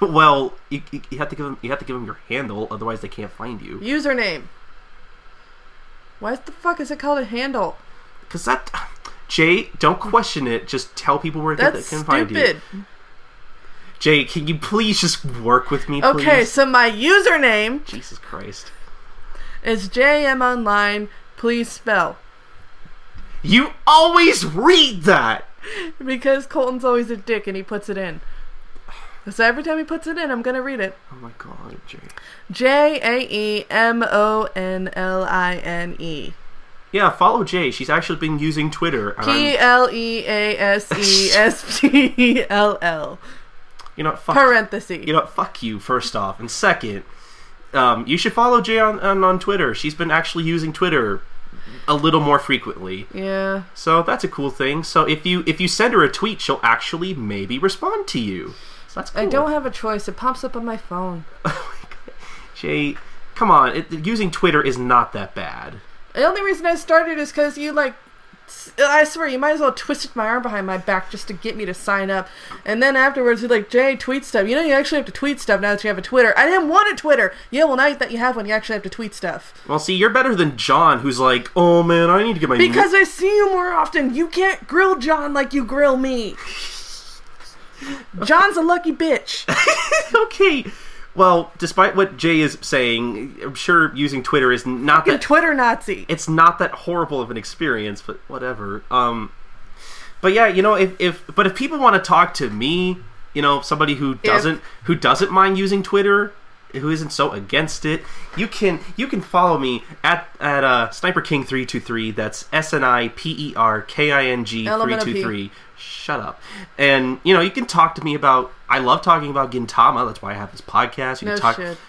Well, you have to give them. You have to give them your handle, otherwise they can't find you. Username. Why the fuck is it called a handle? Because that... Jay, don't question it. Just tell people where they can find you. That's stupid. Jay, can you please just work with me, please? Okay, so my username... Jesus Christ. Is JM Online. Please spell. You always read that! Because Colton's always a dick and he puts it in. So every time he puts it in, I'm going to read it. Oh my god, Jay. JAEMONLINE. Yeah, follow Jay. She's actually been using Twitter. PLEASESPLL. You know what? Parentheses. You know what? Fuck you, first off. And second, you should follow Jay on Twitter. She's been actually using Twitter a little more frequently. Yeah. So that's a cool thing. So if you send her a tweet, she'll actually maybe respond to you. So that's cool. I don't have a choice. It pops up on my phone. Oh my god. Jay, come on. Using Twitter is not that bad. The only reason I started is because you, like, I swear, you might as well twisted my arm behind my back just to get me to sign up. And then afterwards, you're like, Jay, tweet stuff. You know you actually have to tweet stuff now that you have a Twitter. I didn't want a Twitter. Yeah, well, now that you have one, you actually have to tweet stuff. Well, see, you're better than John, who's like, oh, man, I need to get my... Because I see you more often. You can't grill John like you grill me. John's a lucky bitch. Okay. Well, despite what Jay is saying, I'm sure using Twitter is not that... Twitter Nazi! It's not that horrible of an experience, but whatever. But yeah, you know, if people want to talk to me, you know, somebody who doesn't mind using Twitter, who isn't so against it, you can follow me at SniperKing323. That's SNIPERKING323. Shut up. And, you know, you can talk to me about... I love talking about Gintama. That's why I have this podcast. You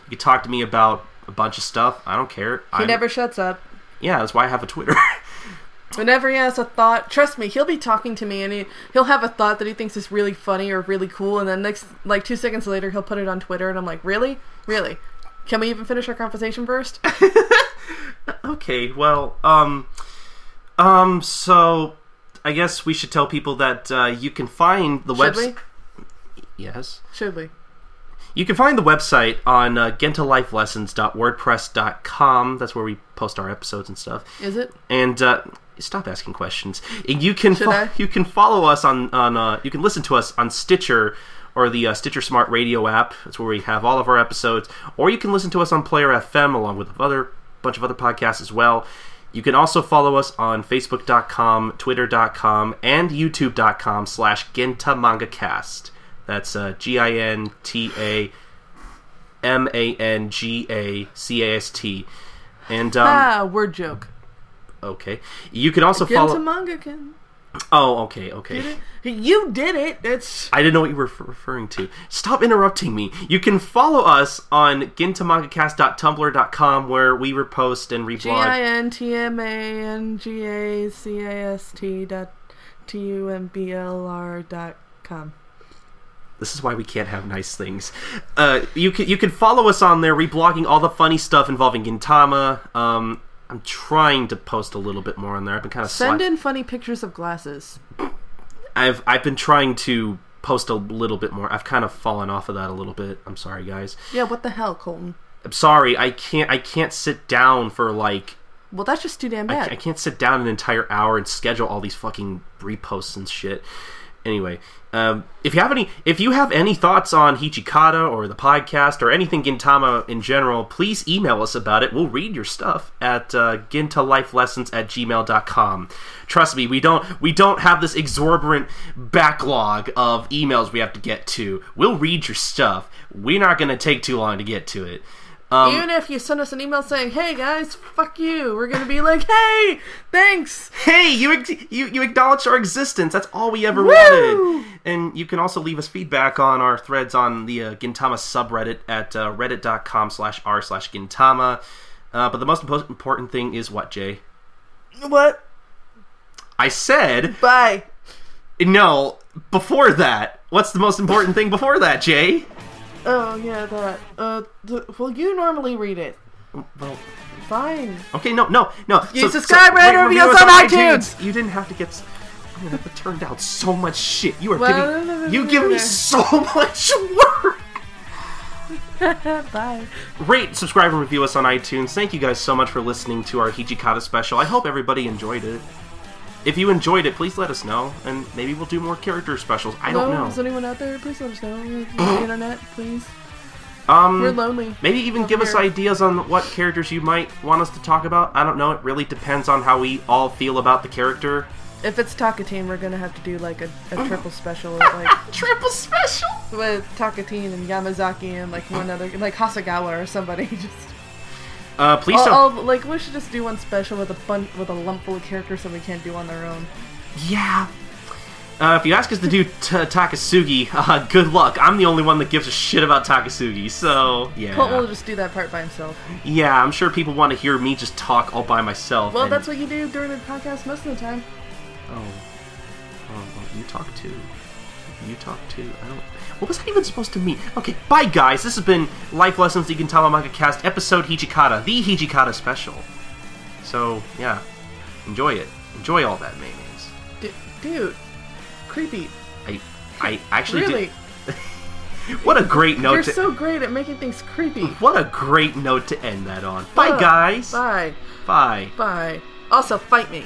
can talk to me about a bunch of stuff. I don't care. He never shuts up. Yeah, that's why I have a Twitter. Whenever he has a thought, trust me, he'll be talking to me and he'll have a thought that he thinks is really funny or really cool, and then next, like, 2 seconds later, he'll put it on Twitter, and I'm like, really? Really? Can we even finish our conversation first? Okay, well, so... I guess we should tell people that you can find the website. Yes. Should we? You can find the website on gentalifelessons.wordpress.com. That's where we post our episodes and stuff. Is it? And stop asking questions. You can follow us on you can listen to us on Stitcher or the Stitcher Smart Radio app. That's where we have all of our episodes. Or you can listen to us on Player FM along with a bunch of other podcasts as well. You can also follow us on Facebook.com, Twitter.com, and YouTube.com/GintaMangaCast. That's GINTAMANGACAST. And word joke. Okay. You can also follow... GintaMangaCast. Oh, okay. You did it. I didn't know what you were referring to. Stop interrupting me. You can follow us on gintamangacast.tumblr.com, where we repost and reblog. GINTAMANGACAST.TUMBLR.com. This is why we can't have nice things. You can follow us on there, reblogging all the funny stuff involving Gintama. I'm trying to post a little bit more on there. I've been kind of send in funny pictures of glasses. I've been trying to post a little bit more. I've kind of fallen off of that a little bit. I'm sorry, guys. Yeah, what the hell, Colton? I'm sorry. I can't sit down for like... Well, that's just too damn bad. I can't sit down an entire hour and schedule all these fucking reposts and shit. Anyway, if you have any thoughts on Hijikata or the podcast or anything Gintama in general, please email us about it. We'll read your stuff at gintaliflessons@gmail.com. Trust me, we don't have this exorbitant backlog of emails we have to get to. We'll read your stuff. We're not going to take too long to get to it. Even if you send us an email saying, "Hey guys, fuck you," we're gonna be like, "Hey, thanks. Hey, you acknowledge our existence. That's all we ever wanted." And you can also leave us feedback on our threads on the Gintama subreddit at reddit.com/r/Gintama. But the most important thing is what, Jay? What? I said. Bye. No, before that. What's the most important thing before that, Jay? Oh, yeah, that. Well, you normally read it. Well, fine. Okay, no. You subscribe, rate, and review us on iTunes! You didn't have to get... I mean, that turned out so much shit. You are giving me so much work! Bye. Rate, subscribe, and review us on iTunes. Thank you guys so much for listening to our Hijikata special. I hope everybody enjoyed it. If you enjoyed it, please let us know, and maybe we'll do more character specials. I don't know. Is anyone out there? Please let us know. The internet, please. We're lonely. Maybe even give us ideas on what characters you might want us to talk about. I don't know. It really depends on how we all feel about the character. If it's Takatin, we're gonna have to do like a triple special. Like triple special with Takatin and Yamazaki and like one other, like Hasegawa or somebody. Just. Please don't. We should just do one special with a lump full of characters that we can't do on their own. Yeah. If you ask us to do Takasugi, good luck. I'm the only one that gives a shit about Takasugi, so yeah. Colton will just do that part by himself. Yeah, I'm sure people want to hear me just talk all by myself. Well, that's what you do during the podcast most of the time. Oh, well, you talk too. You talk too. I don't. What was that even supposed to mean? Okay, bye guys. This has been Life Lessons, the Gintama Manga Cast, episode Hijikata, the Hijikata special. So, yeah. Enjoy it. Enjoy all that mayonnaise. Dude. Creepy. I actually really? Did... What a great note. You're so great at making things creepy. What a great note to end that on. Bye guys. Bye. Bye. Bye. Also, fight me.